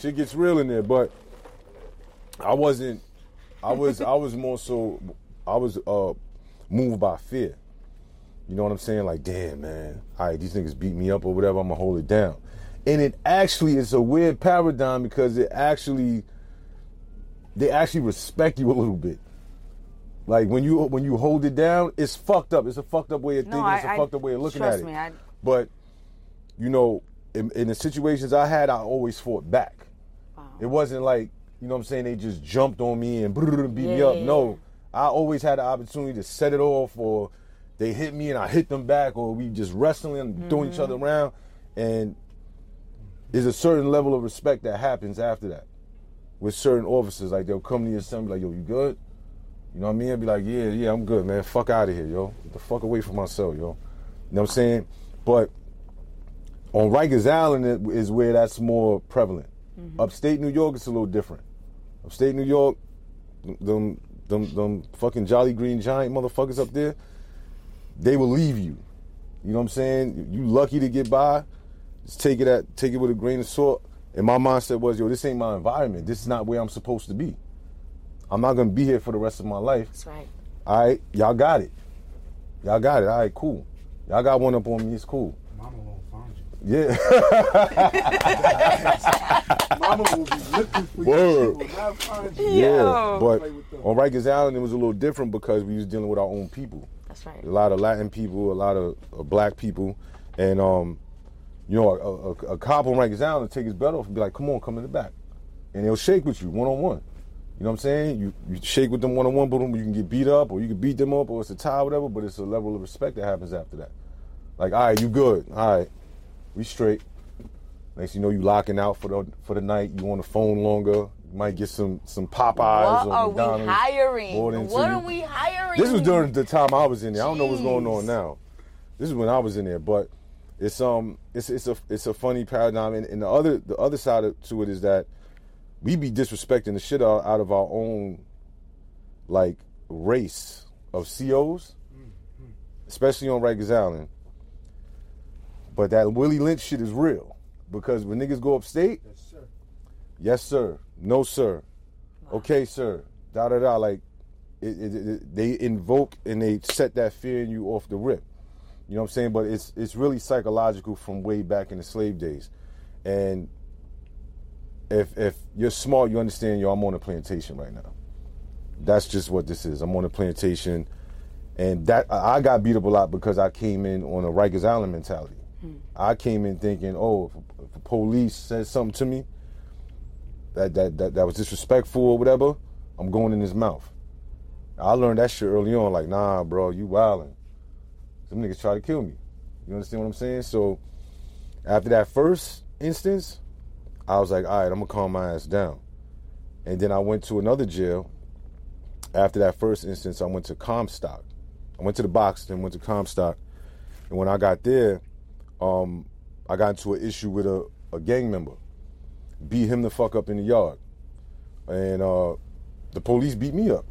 Shit gets real in there, but I wasn't. I was. I was more so. I was uh, moved by fear. You know what I'm saying? Like, damn, man. All right, these niggas beat me up or whatever. I'm gonna hold it down. And it actually is a weird paradigm because it actually, they actually respect you a little bit. Like when you when you hold it down, it's fucked up. It's a fucked up way of no, thinking. It's I, a fucked up way of looking at it. Me, I... But you know, in, in the situations I had, I always fought back. Wow. It wasn't like you know what I'm saying. They just jumped on me and beat yeah, me up. Yeah, no, yeah. I always had the opportunity to set it off, or they hit me and I hit them back, or we just wrestling and mm-hmm. throwing each other around. And there's a certain level of respect that happens after that with certain officers. Like they'll come to you and be like, "Yo, you good?" You know what I mean? I'd be like, yeah, yeah, I'm good, man. Fuck out of here, yo. Get the fuck away from my cell, yo. You know what I'm saying? But on Rikers Island is where that's more prevalent. Mm-hmm. Upstate New York, it's a little different. Upstate New York, them, them, them fucking Jolly Green Giant motherfuckers up there, they will leave you. You know what I'm saying? You lucky to get by. Just take it at, take it with a grain of salt. And my mindset was, yo, this ain't my environment. This is not where I'm supposed to be. I'm not gonna be here for the rest of my life. That's right. All right, y'all got it. Y'all got it. All right, cool. Y'all got one up on me. It's cool. Mama won't find you. Yeah. Mama will be looking for you. Word. She will not find you. Yeah. Yo. But on Rikers Island, it was a little different because we was dealing with our own people. That's right. A lot of Latin people, a lot of uh, black people, and um, you know, a, a, a cop on Rikers Island will take his belt off and be like, "Come on, come in the back," and he'll shake with you one on one. You know what I'm saying? You you shake with them one on one, but you can get beat up, or you can beat them up, or it's a tie, or whatever. But it's a level of respect that happens after that. Like, all right, you good? All right, we straight. Next, you know, you locking out for the for the night. You on the phone longer. You might get some some Popeyes. What are McDonald's, we hiring? What are we hiring? This was during the time I was in there. Jeez. I don't know what's going on now. This is when I was in there, but it's um it's it's a it's a funny paradigm. And, and the other the other side of, to it is that we be disrespecting the shit out, out of our own, like, race of C Os, mm-hmm. especially on Rikers Island. But that Willie Lynch shit is real, because when niggas go upstate, yes sir, yes, sir. No sir, wow. Okay sir, da da da, like, it, it, it, they invoke and they set that fear in you off the rip. You know what I'm saying? But it's it's really psychological from way back in the slave days, and. If if you're smart, you understand, yo, I'm on a plantation right now. That's just what this is. I'm on a plantation. And that I got beat up a lot because I came in on a Rikers Island mentality. Hmm. I came in thinking, oh, if, if the police says something to me that, that that that was disrespectful or whatever, I'm going in his mouth. I learned that shit early on. Like, nah, bro, you wildin'. Some niggas try to kill me. You understand what I'm saying? So after that first instance, I was like, all right, I'm going to calm my ass down. And then I went to another jail. After that first instance, I went to Comstock. I went to the box, then went to Comstock. And when I got there, um, I got into an issue with a, a gang member. Beat him the fuck up in the yard. And uh, the police beat me up.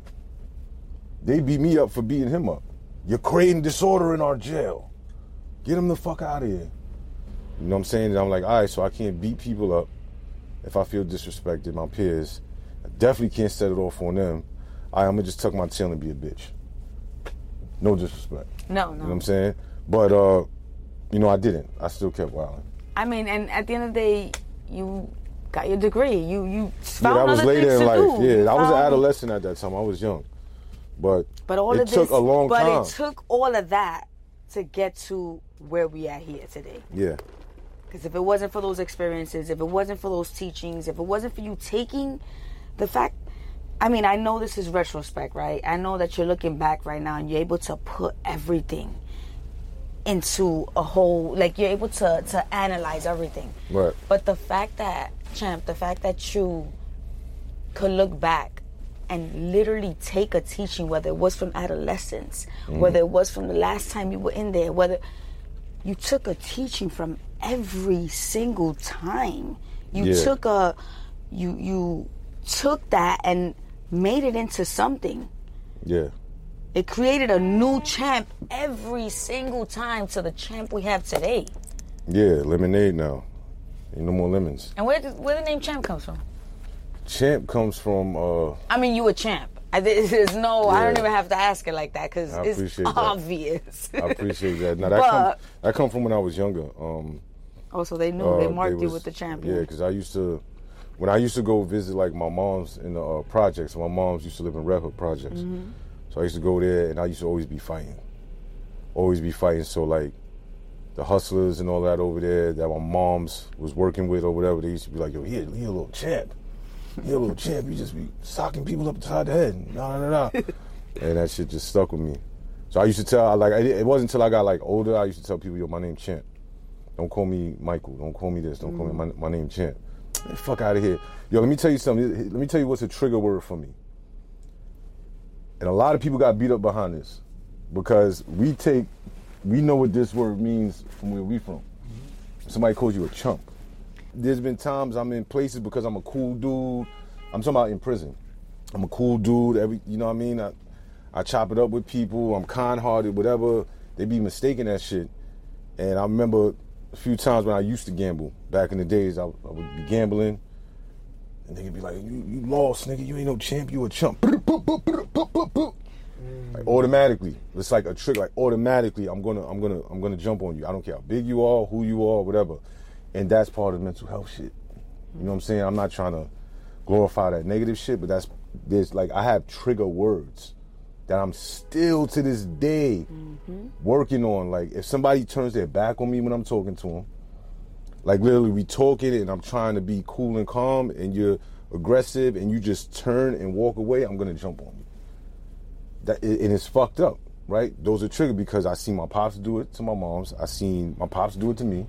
They beat me up for beating him up. You're creating disorder in our jail. Get him the fuck out of here. You know what I'm saying? And I'm like, all right, so I can't beat people up. If I feel disrespected, my peers, I definitely can't set it off on them. All right, I'm going to just tuck my tail and be a bitch. No disrespect. No, no. You know what I'm saying? But, uh, you know, I didn't. I still kept wilding. I mean, and at the end of the day, you got your degree. You you found yeah, that was other later things in life. Do. Yeah, you I was an adolescent at that time. I was young. But, but all it of this, took a long but time. But it took all of that to get to where we are here today. Yeah. Because if it wasn't for those experiences, if it wasn't for those teachings, if it wasn't for you taking the fact, I mean, I know this is retrospect, right? I know that you're looking back right now and you're able to put everything into a whole, like you're able to, to analyze everything. Right. But the fact that, Champ, the fact that you could look back and literally take a teaching, whether it was from adolescence, mm-hmm. whether it was from the last time you were in there, whether you took a teaching from every single time you yeah. took a you you took that and made it into something. Yeah, it created a new Champ every single time to the Champ we have today. Yeah, lemonade now. Ain't no more lemons. And where where the name Champ comes from? Champ comes from uh I mean, you a champ. I, there's no, yeah. I don't even have to ask it like that because it's that. Obvious. I appreciate that. Now, that comes that come from when I was younger. Um, oh, so they knew. Uh, they marked they was, you with the champion. Yeah, because I used to, when I used to go visit, like, my mom's in the uh, projects. My mom's used to live in Red Hook projects. Mm-hmm. So I used to go there, and I used to always be fighting. Always be fighting. So, like, the hustlers and all that over there that my mom's was working with or whatever, they used to be like, yo, he a, he a little champ. You're a little champ, you just be socking people up inside the head. And, nah, nah, nah. And that shit just stuck with me. So I used to tell, I like, it wasn't until I got, like, older, I used to tell people, yo, my name Champ. Don't call me Michael. Don't call me this. Don't mm. call me my, my name Champ. Man, fuck out of here. Yo, let me tell you something. Let me tell you what's a trigger word for me. And a lot of people got beat up behind this because we take, we know what this word means from where we from. Mm-hmm. Somebody calls you a chump. There's been times I'm in places because I'm a cool dude. I'm talking about in prison. I'm a cool dude. Every, you know what I mean? I, I chop it up with people. I'm kind-hearted, whatever. They be mistaking that shit. And I remember a few times when I used to gamble. Back in the days, I, I would be gambling. And they could be like, you, you lost, nigga. You ain't no champ. You a chump. Mm. Like automatically. It's like a trick, like automatically I'm gonna I'm gonna I'm gonna jump on you. I don't care how big you are, who you are, whatever. And that's part of the mental health shit. You know what I'm saying? I'm not trying to glorify that negative shit, but that's there's like I have trigger words that I'm still to this day mm-hmm. working on. Like if somebody turns their back on me when I'm talking to them, like literally we talking and I'm trying to be cool and calm and you're aggressive and you just turn and walk away, I'm gonna jump on you. That and it's fucked up, right? Those are triggered because I seen my pops do it to my moms. I seen my pops do it to me.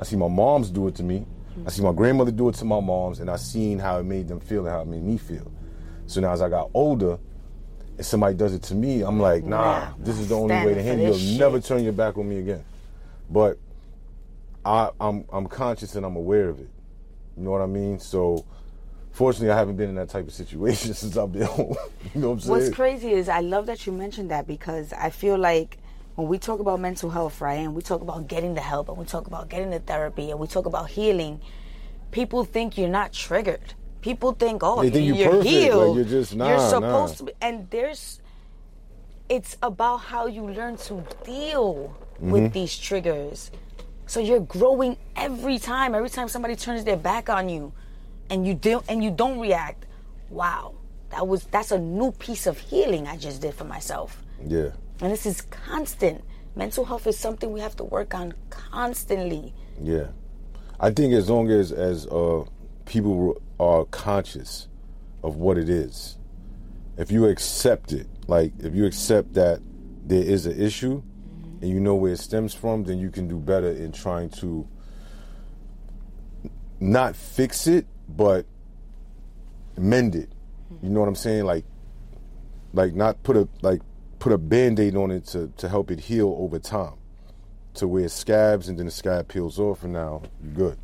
I seen my moms do it to me. I seen my grandmother do it to my moms, and I seen how it made them feel and how it made me feel. So now as I got older, and somebody does it to me, I'm like, nah, this is the only way to handle it. You'll never turn your back on me again. But I, I'm I'm conscious and I'm aware of it. You know what I mean? So fortunately, I haven't been in that type of situation since I've been home. You know what I'm saying? What's crazy is I love that you mentioned that because I feel like when we talk about mental health, right, and we talk about getting the help and we talk about getting the therapy and we talk about healing, people think you're not triggered. People think, oh, they think you're, you're healed. Like you're just not. Nah, you're supposed nah. to be. And there's, it's about how you learn to deal mm-hmm. with these triggers. So you're growing every time. Every time somebody turns their back on you and you deal, and you don't react, wow, that was that's a new piece of healing I just did for myself. Yeah. And this is constant. Mental health is something we have to work on constantly. Yeah. I think as long as, as uh, people are conscious of what it is, if you accept it, like if you accept that there is an issue mm-hmm. and you know where it stems from, then you can do better in trying to not fix it, but mend it. Mm-hmm. You know what I'm saying? Like, like not put a, like, put a Band-Aid on it to, to help it heal over time to where it scabs and then the scab peels off and now you're good.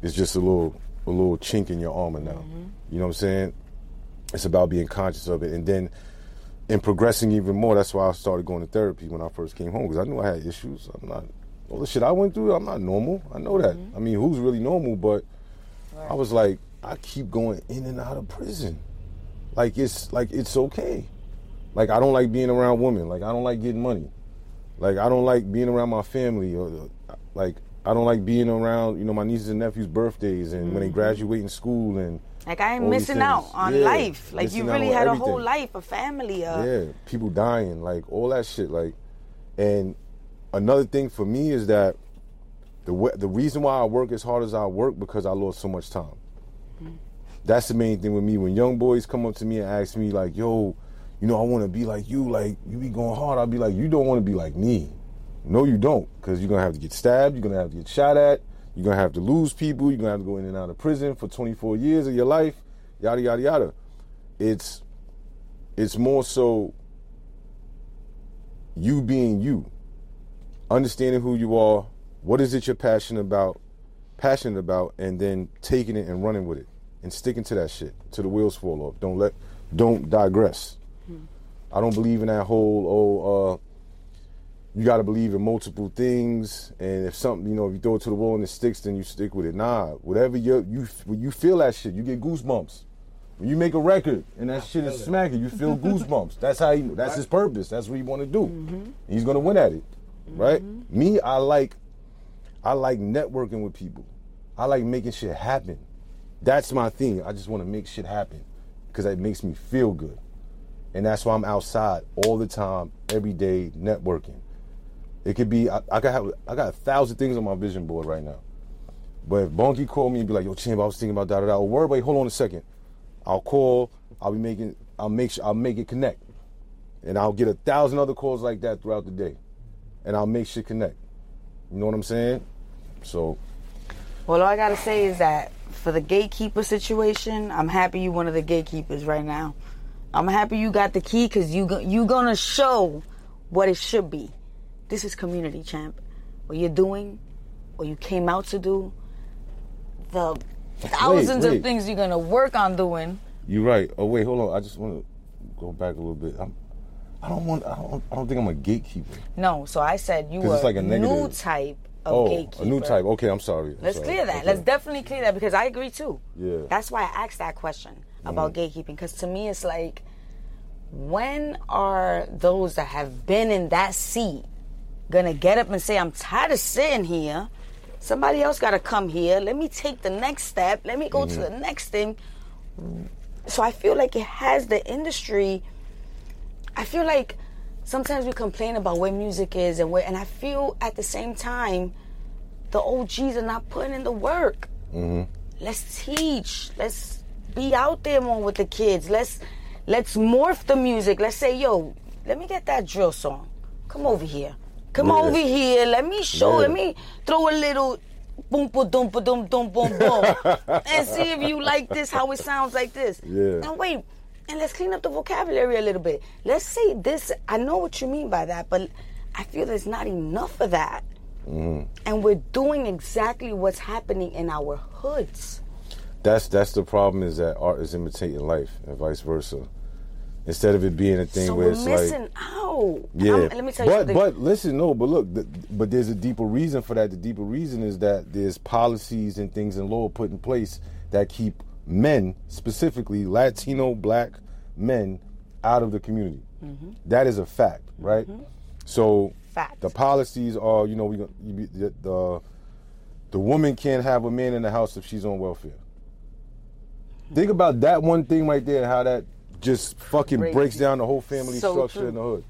It's just a little a little chink in your armor now. Mm-hmm. You know what I'm saying? It's about being conscious of it and then in progressing even more. That's why I started going to therapy when I first came home because I knew I had issues. I'm not, all the shit I went through, I'm not normal. I know that. Mm-hmm. I mean, who's really normal? But right. I was like, I keep going in and out of prison. Like it's like it's okay. Like, I don't like being around women. Like, I don't like getting money. Like, I don't like being around my family. Or, like, I don't like being around, you know, my nieces and nephews' birthdays and mm-hmm. when they graduate in school. And like, I ain't missing out on yeah, life. Like, you really had everything. A whole life, a family. Uh... Yeah, people dying, like, all that shit. Like, and another thing for me is that the the reason why I work as hard as I work because I lost so much time. Mm-hmm. That's the main thing with me. When young boys come up to me and ask me, like, yo, you know, I want to be like you, like, you be going hard. I'll be like, you don't want to be like me. No, you don't, because you're going to have to get stabbed. You're going to have to get shot at. You're going to have to lose people. You're going to have to go in and out of prison for twenty-four years of your life, yada, yada, yada. It's, it's more so you being you, understanding who you are, what is it you're passionate about, passionate about, and then taking it and running with it and sticking to that shit, till the wheels fall off. Don't let, don't digress. I don't believe in that whole, oh, uh, you got to believe in multiple things. And if something, you know, if you throw it to the wall and it sticks, then you stick with it. Nah, whatever you, you when you feel that shit, you get goosebumps. When you make a record and that I shit is smacking, you feel goosebumps. That's how he, that's right. His purpose. That's what he want to do. Mm-hmm. He's going to win at it, mm-hmm. right? Me, I like, I like networking with people. I like making shit happen. That's my thing. I just want to make shit happen because it makes me feel good. And that's why I'm outside all the time, every day, networking. It could be, I, I, could have, I got a thousand things on my vision board right now. But if Bonky called me and be like, yo, Chimba, I was thinking about da-da-da. Or wait, hold on a second. I'll call, I'll be making, I'll make sure, I'll make it connect. And I'll get a thousand other calls like that throughout the day. And I'll make shit connect. You know what I'm saying? So. Well, all I got to say is that for the gatekeeper situation, I'm happy you're one of the gatekeepers right now. I'm happy you got the key because you go, you going to show what it should be. This is community, champ. What you're doing, what you came out to do, the thousands wait, wait. of things you're going to work on doing. You're right. Oh, wait, hold on. I just want to go back a little bit. I'm, I don't want. I don't, I don't think I'm a gatekeeper. No, so I said you were like a new type of oh, gatekeeper. A new type. Okay, I'm sorry. I'm Let's sorry. clear that. Okay. Let's definitely clear that because I agree, too. Yeah. That's why I asked that question about gatekeeping, because to me it's like when are those that have been in that seat gonna get up and say, I'm tired of sitting here, somebody else gotta come here, let me take the next step, let me go mm-hmm. to the next thing. So I feel like it has the industry, I feel like sometimes we complain about where music is and where, and I feel at the same time, the O Gs are not putting in the work. Mm-hmm. Let's teach, let's be out there more with the kids, let's let's morph the music, let's say, yo, let me get that drill song, come over here. Come yeah. over here, let me show, yeah. let me throw a little boom, boom, boom, boom, boom, boom, boom, and see if you like this, how it sounds like this. Yeah. Now wait, and let's clean up the vocabulary a little bit. Let's say this, I know what you mean by that, but I feel there's not enough of that. Mm. And we're doing exactly what's happening in our hoods. That's that's the problem, is that art is imitating life and vice versa. Instead of it being a thing so where it's like... So we're missing out. Yeah. I'm, let me tell you but, something. But listen, no, but look, the, but there's a deeper reason for that. The deeper reason is that there's policies and things in law put in place that keep men, specifically Latino, black men, out of the community. Mm-hmm. That is a fact, right? Mm-hmm. So fact. The policies are, you know, we the, the the woman can't have a man in the house if she's on welfare. Mm-hmm. Think about that one thing right there, how that... just fucking Crazy. breaks down the whole family so structure true. in the hood,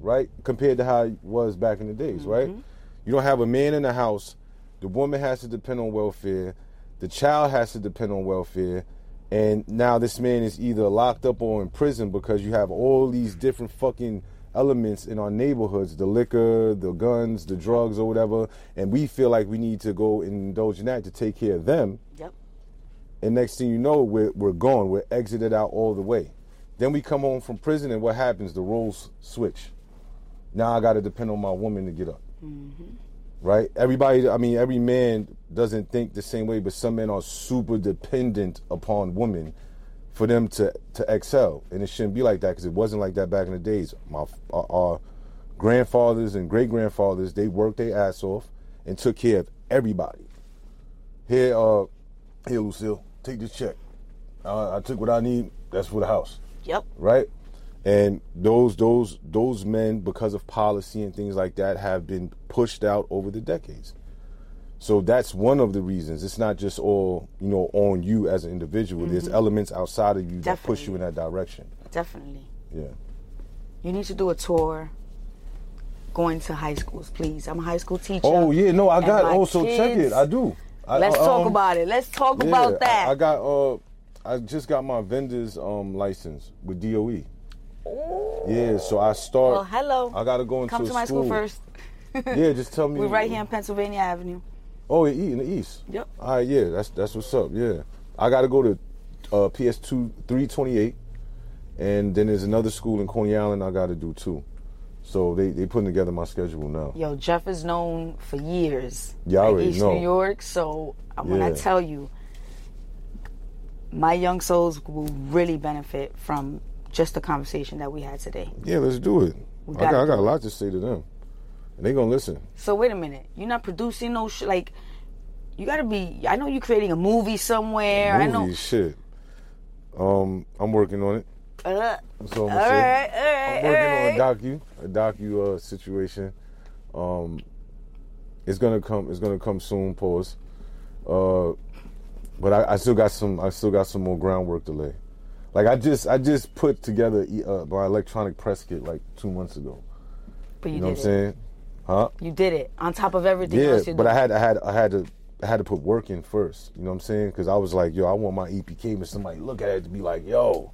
right? Compared to how it was back in the days, mm-hmm. right? You don't have a man in the house, the woman has to depend on welfare, the child has to depend on welfare, and now this man is either locked up or in prison because you have all these different fucking elements in our neighborhoods, the liquor, the guns, the drugs or whatever, and we feel like we need to go and indulge in that to take care of them. Yep. And next thing you know, we're, we're gone, we're exited out all the way. Then we come home from prison, and what happens? The roles switch. Now I got to depend on my woman to get up. Mm-hmm. Right? Everybody, I mean, every man doesn't think the same way, but some men are super dependent upon women for them to, to excel. And it shouldn't be like that, because it wasn't like that back in the days. My, our, our grandfathers and great-grandfathers, they worked their ass off and took care of everybody. Here, uh, here, Lucille, take this check. I, I took what I need. That's for the house. Yep. Right? And those those those men, because of policy and things like that, have been pushed out over the decades. So that's one of the reasons. It's not just all, you know, on you as an individual. Mm-hmm. There's elements outside of you Definitely. that push you in that direction. Definitely. Yeah. You need to do a tour going to high schools, please. I'm a high school teacher. Oh, yeah. No, I got also kids, check it. I do. I, let's I, um, talk about it. Let's talk yeah, about that. I, I got... uh. I just got my vendor's um, license with D O E. Ooh. Yeah, so I start. Well, hello. I gotta go into Come to a my school, school first. Yeah, just tell me. We're right here on Pennsylvania Avenue. Oh, in the east. Yep. All right, yeah, that's that's what's up. Yeah, I gotta go to uh, P S two three twenty-eight, and then there's another school in Coney Island I gotta do too. So they they putting together my schedule now. Yo, Jeff is known for years. Yeah, I already East know. New York. So when yeah. I tell you. My young souls will really benefit from just the conversation that we had today. Yeah, let's do it. I got, I got a lot to say to them. And they going to listen. So wait a minute. You're not producing no shit. Like, you got to be... I know you're creating a movie somewhere. Movie I know shit. Um, I'm working on it. Uh, That's all I'm all right, say. all right, I'm working all right. on a docu, a docu uh, situation. Um, it's going to come It's gonna come soon, pause. Uh... But I, I still got some. I still got some more groundwork to lay. Like I just, I just put together uh, my electronic press kit like two months ago. But you, you know did what I'm it. saying, huh? You did it on top of everything yeah, else. Yeah, but doing. I had, I had, I had to, I had to put work in first. You know what I'm saying? Because I was like, yo, I want my E P K, but somebody look at it to be like, yo,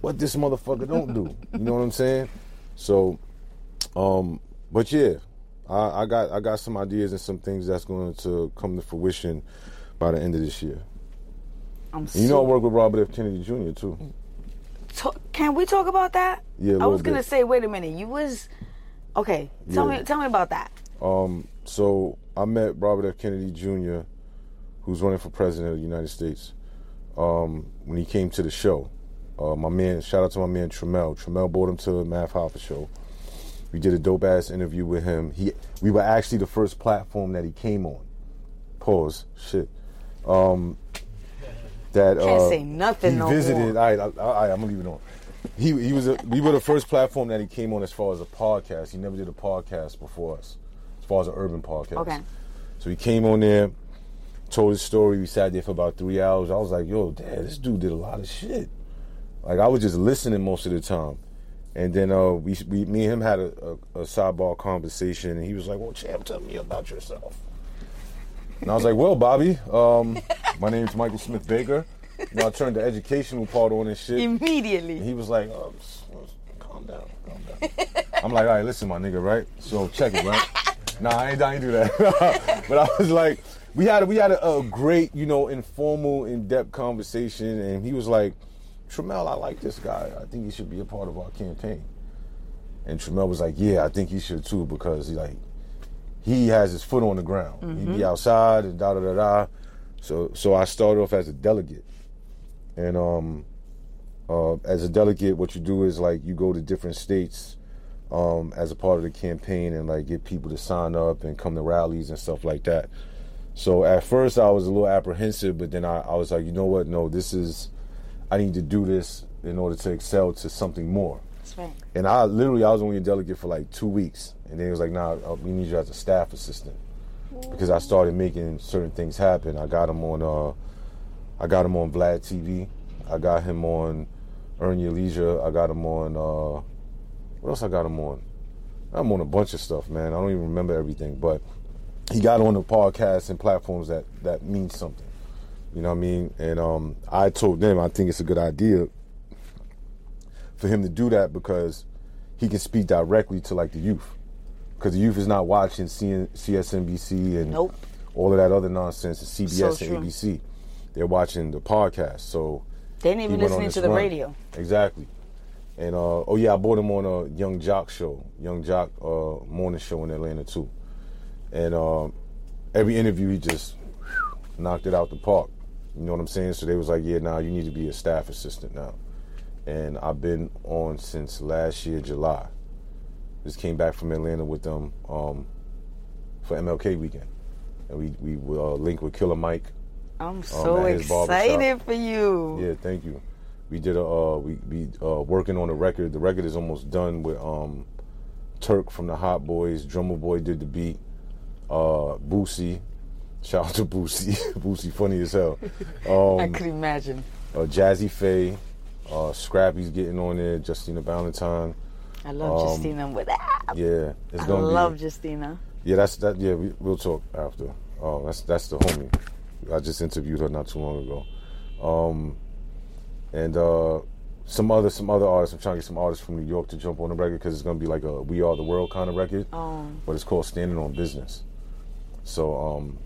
what this motherfucker don't do? You know what I'm saying? So, um, but yeah, I, I got, I got some ideas and some things that's going to come to fruition by the end of this year. I'm and you know, so I work with Robert F. Kennedy Junior too. To- can we talk about that? Yeah, a little I was bit. gonna say, wait a minute, you was okay. Tell yeah. me, tell me about that. Um, so I met Robert F. Kennedy Junior, who's running for president of the United States, um, when he came to the show. Uh, my man, shout out to my man Tremel. Tremel brought him to the Math Hoffa show. We did a dope ass interview with him. He, we were actually the first platform that he came on. Pause. Shit. Um, that uh, Can't say nothing he no visited. More. I, I, I, I'm gonna leave it on. He he was a, we were the first platform that he came on as far as a podcast. He never did a podcast before us, as far as an urban podcast. Okay. So he came on there, told his story. We sat there for about three hours. I was like, yo, dad, this dude did a lot of shit. Like, I was just listening most of the time. And then uh, we, we, me and him had a, a, a sidebar conversation, and he was like, well, champ, tell me about yourself. And I was like, well, Bobby, um, my name's Michael Smith Baker. You know, I turned the educational part on and shit. Immediately. And he was like, oh, calm down, calm down. I'm like, all right, listen, my nigga, right? So check it, right? Nah, I ain't, I ain't do that. But I was like, we had, we had a, a great, you know, informal, in-depth conversation, and he was like, Tremel, I like this guy. I think he should be a part of our campaign. And Tremel was like, yeah, I think he should too, because he like he has his foot on the ground. Mm-hmm. He be outside and da da da da. So so I started off as a delegate, and um, uh, as a delegate, what you do is like you go to different states, um, as a part of the campaign, and like get people to sign up and come to rallies and stuff like that. So at first I was a little apprehensive, but then I, I was like, you know what? No, this is. I need to do this in order to excel to something more. That's right. And I literally, I was only a delegate for like two weeks. And then it was like, nah, we need you as a staff assistant. Ooh. Because I started making certain things happen. I got him on uh, I got him on Vlad T V. I got him on Earn Your Leisure. I got him on, uh, what else I got him on? I'm on a bunch of stuff, man. I don't even remember everything. But he got on the podcasts and platforms that, that mean something. You know what I mean? And um, I told them I think it's a good idea for him to do that because he can speak directly to, like, the youth. Because the youth is not watching C N C S N B C and nope. all of that other nonsense, and C B S so and true. A B C. They're watching the podcast. So they ain't even listening to the run. radio. Exactly. And, uh, oh, yeah, I bought him on a Young Jock show, Young Jock uh, morning show in Atlanta, too. And uh, every interview he just whew, knocked it out the park. You know what I'm saying? So they was like, yeah, nah, you need to be a staff assistant now. And I've been on since last year, July. Just came back from Atlanta with them um, for M L K weekend. And we, we were uh, linked with Killer Mike. I'm um, so excited for you. Yeah, thank you. We did a, uh, we, we uh, working on a record. The record is almost done with um, Turk from the Hot Boys. Drummer Boy did the beat. Uh, Boosie. Shout out to Boosie. Boosie funny as hell. Um, I could imagine. Uh, Jazzy Faye. Uh, Scrappy's getting on there. Jacina Valentine. I love um, Jacina with that. Yeah. It's I gonna love be, Jacina. Yeah, that's that. Yeah, we, we'll talk after. Oh, that's that's the homie. I just interviewed her not too long ago. Um, and uh, some other some other artists. I'm trying to get some artists from New York to jump on the record because it's going to be like a We Are the World kind of record. Oh. But it's called Standing on Business. So, um...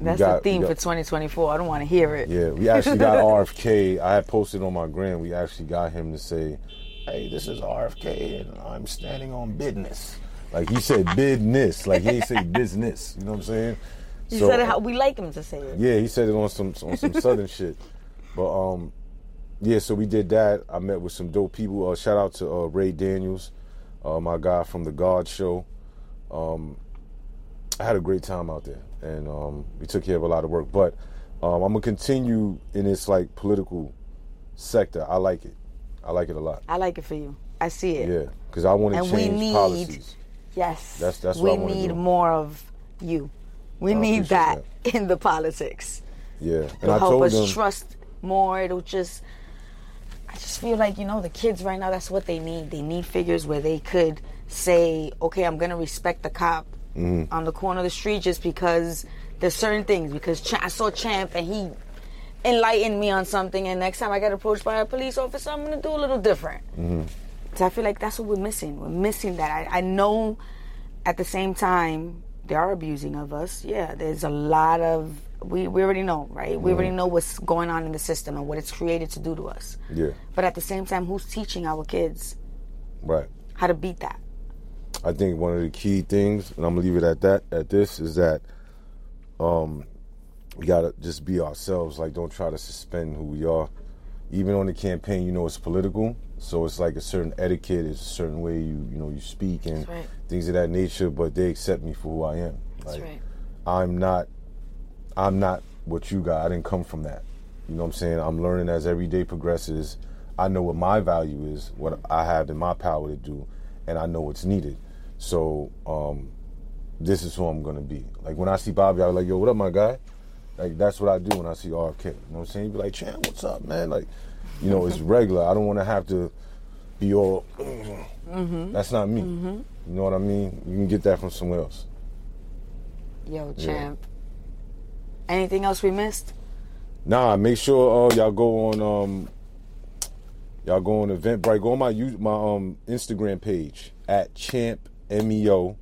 We That's got, the theme got, for twenty twenty-four. I don't want to hear it. Yeah, we actually got R F K. I had posted on my gram. We actually got him to say, hey, this is R F K, and I'm standing on business. Like, he said business. Like, he ain't say business. You know what I'm saying? He so, said it how we like him to say it. Yeah, he said it on some on some Southern shit. But, um, yeah, so we did that. I met with some dope people. Uh, shout out to uh, Ray Daniels, uh, my guy from The God Show. Um, I had a great time out there. And um, we took care of a lot of work. But um, I'm going to continue in this, like, political sector. I like it. I like it a lot. I like it for you. I see it. Yeah, because I want to change we need, policies. Yes. That's, that's what I want to do. We need more of you. We need that, that in the politics. Yeah. And It'll I help told us them, trust more. It'll just... I just feel like, you know, the kids right now, that's what they need. They need figures where they could say, okay, I'm going to respect the cop. Mm-hmm. On the corner of the street just because there's certain things. Because Ch- I saw Champ and he enlightened me on something, and next time I get approached by a police officer, I'm going to do a little different. Mm-hmm. So I feel like that's what we're missing. We're missing that. I, I know at the same time they are abusing of us. Yeah, there's a lot of... We, we already know, right? Mm-hmm. We already know what's going on in the system and what it's created to do to us. Yeah. But at the same time, who's teaching our kids right how to beat that? I think one of the key things, and I'm going to leave it at that, at this, is that um, we got to just be ourselves. Like, don't try to suspend who we are. Even on the campaign, you know, it's political. So it's like a certain etiquette. It's a certain way you, you know, you speak and right. things of that nature. But they accept me for who I am. That's like, right. I'm not, I'm not what you got. I didn't come from that. You know what I'm saying? I'm learning as every day progresses. I know what my value is, what I have in my power to do, and I know what's needed. So um, this is who I'm gonna be. Like when I see Bobby, I was like, yo, what up, my guy? Like that's what I do when I see R K. You know what I'm saying? He'd be like, Chan, what's up, man? Like, you know, it's regular. I don't wanna have to be all, mm-hmm. that's not me. Mm-hmm. You know what I mean? You can get that from somewhere else. Yo, champ. Yeah. Anything else we missed? Nah, make sure uh, y'all go on um, y'all go on Eventbrite. Go on my my um, Instagram page at Champ M E O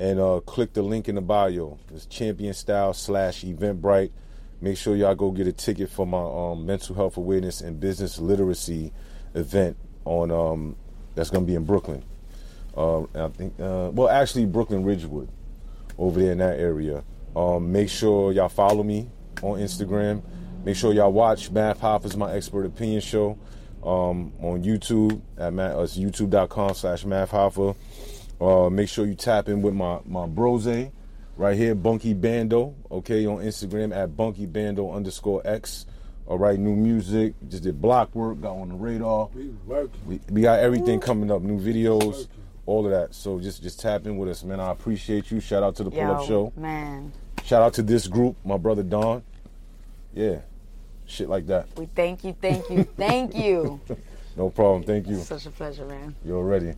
and uh, click the link in the bio. It's Champion Style slash Eventbrite. Make sure y'all go get a ticket for my um, mental health awareness and business literacy event on um, that's gonna be in Brooklyn. Uh, I think uh, well, actually Brooklyn Ridgewood, over there in that area. Um, make sure y'all follow me on Instagram. Make sure y'all watch Math Hoffa's My Expert Opinion Show um, on YouTube at Matt, uh, youtube.com slash Math Hoffa. Uh, make sure you tap in with my, my brose right here, Bunky Bando, okay, on Instagram at Bunky Bando underscore X. All right, new music, just did block work, got on the radar. We working. We, we got everything coming up, new videos, all of that. So just, just tap in with us, man. I appreciate you. Shout out to the Pull Up Show. Man. Shout out to this group, my brother Don. Yeah, shit like that. We thank you, thank you, thank you. No problem, thank you. It's such a pleasure, man. You're ready.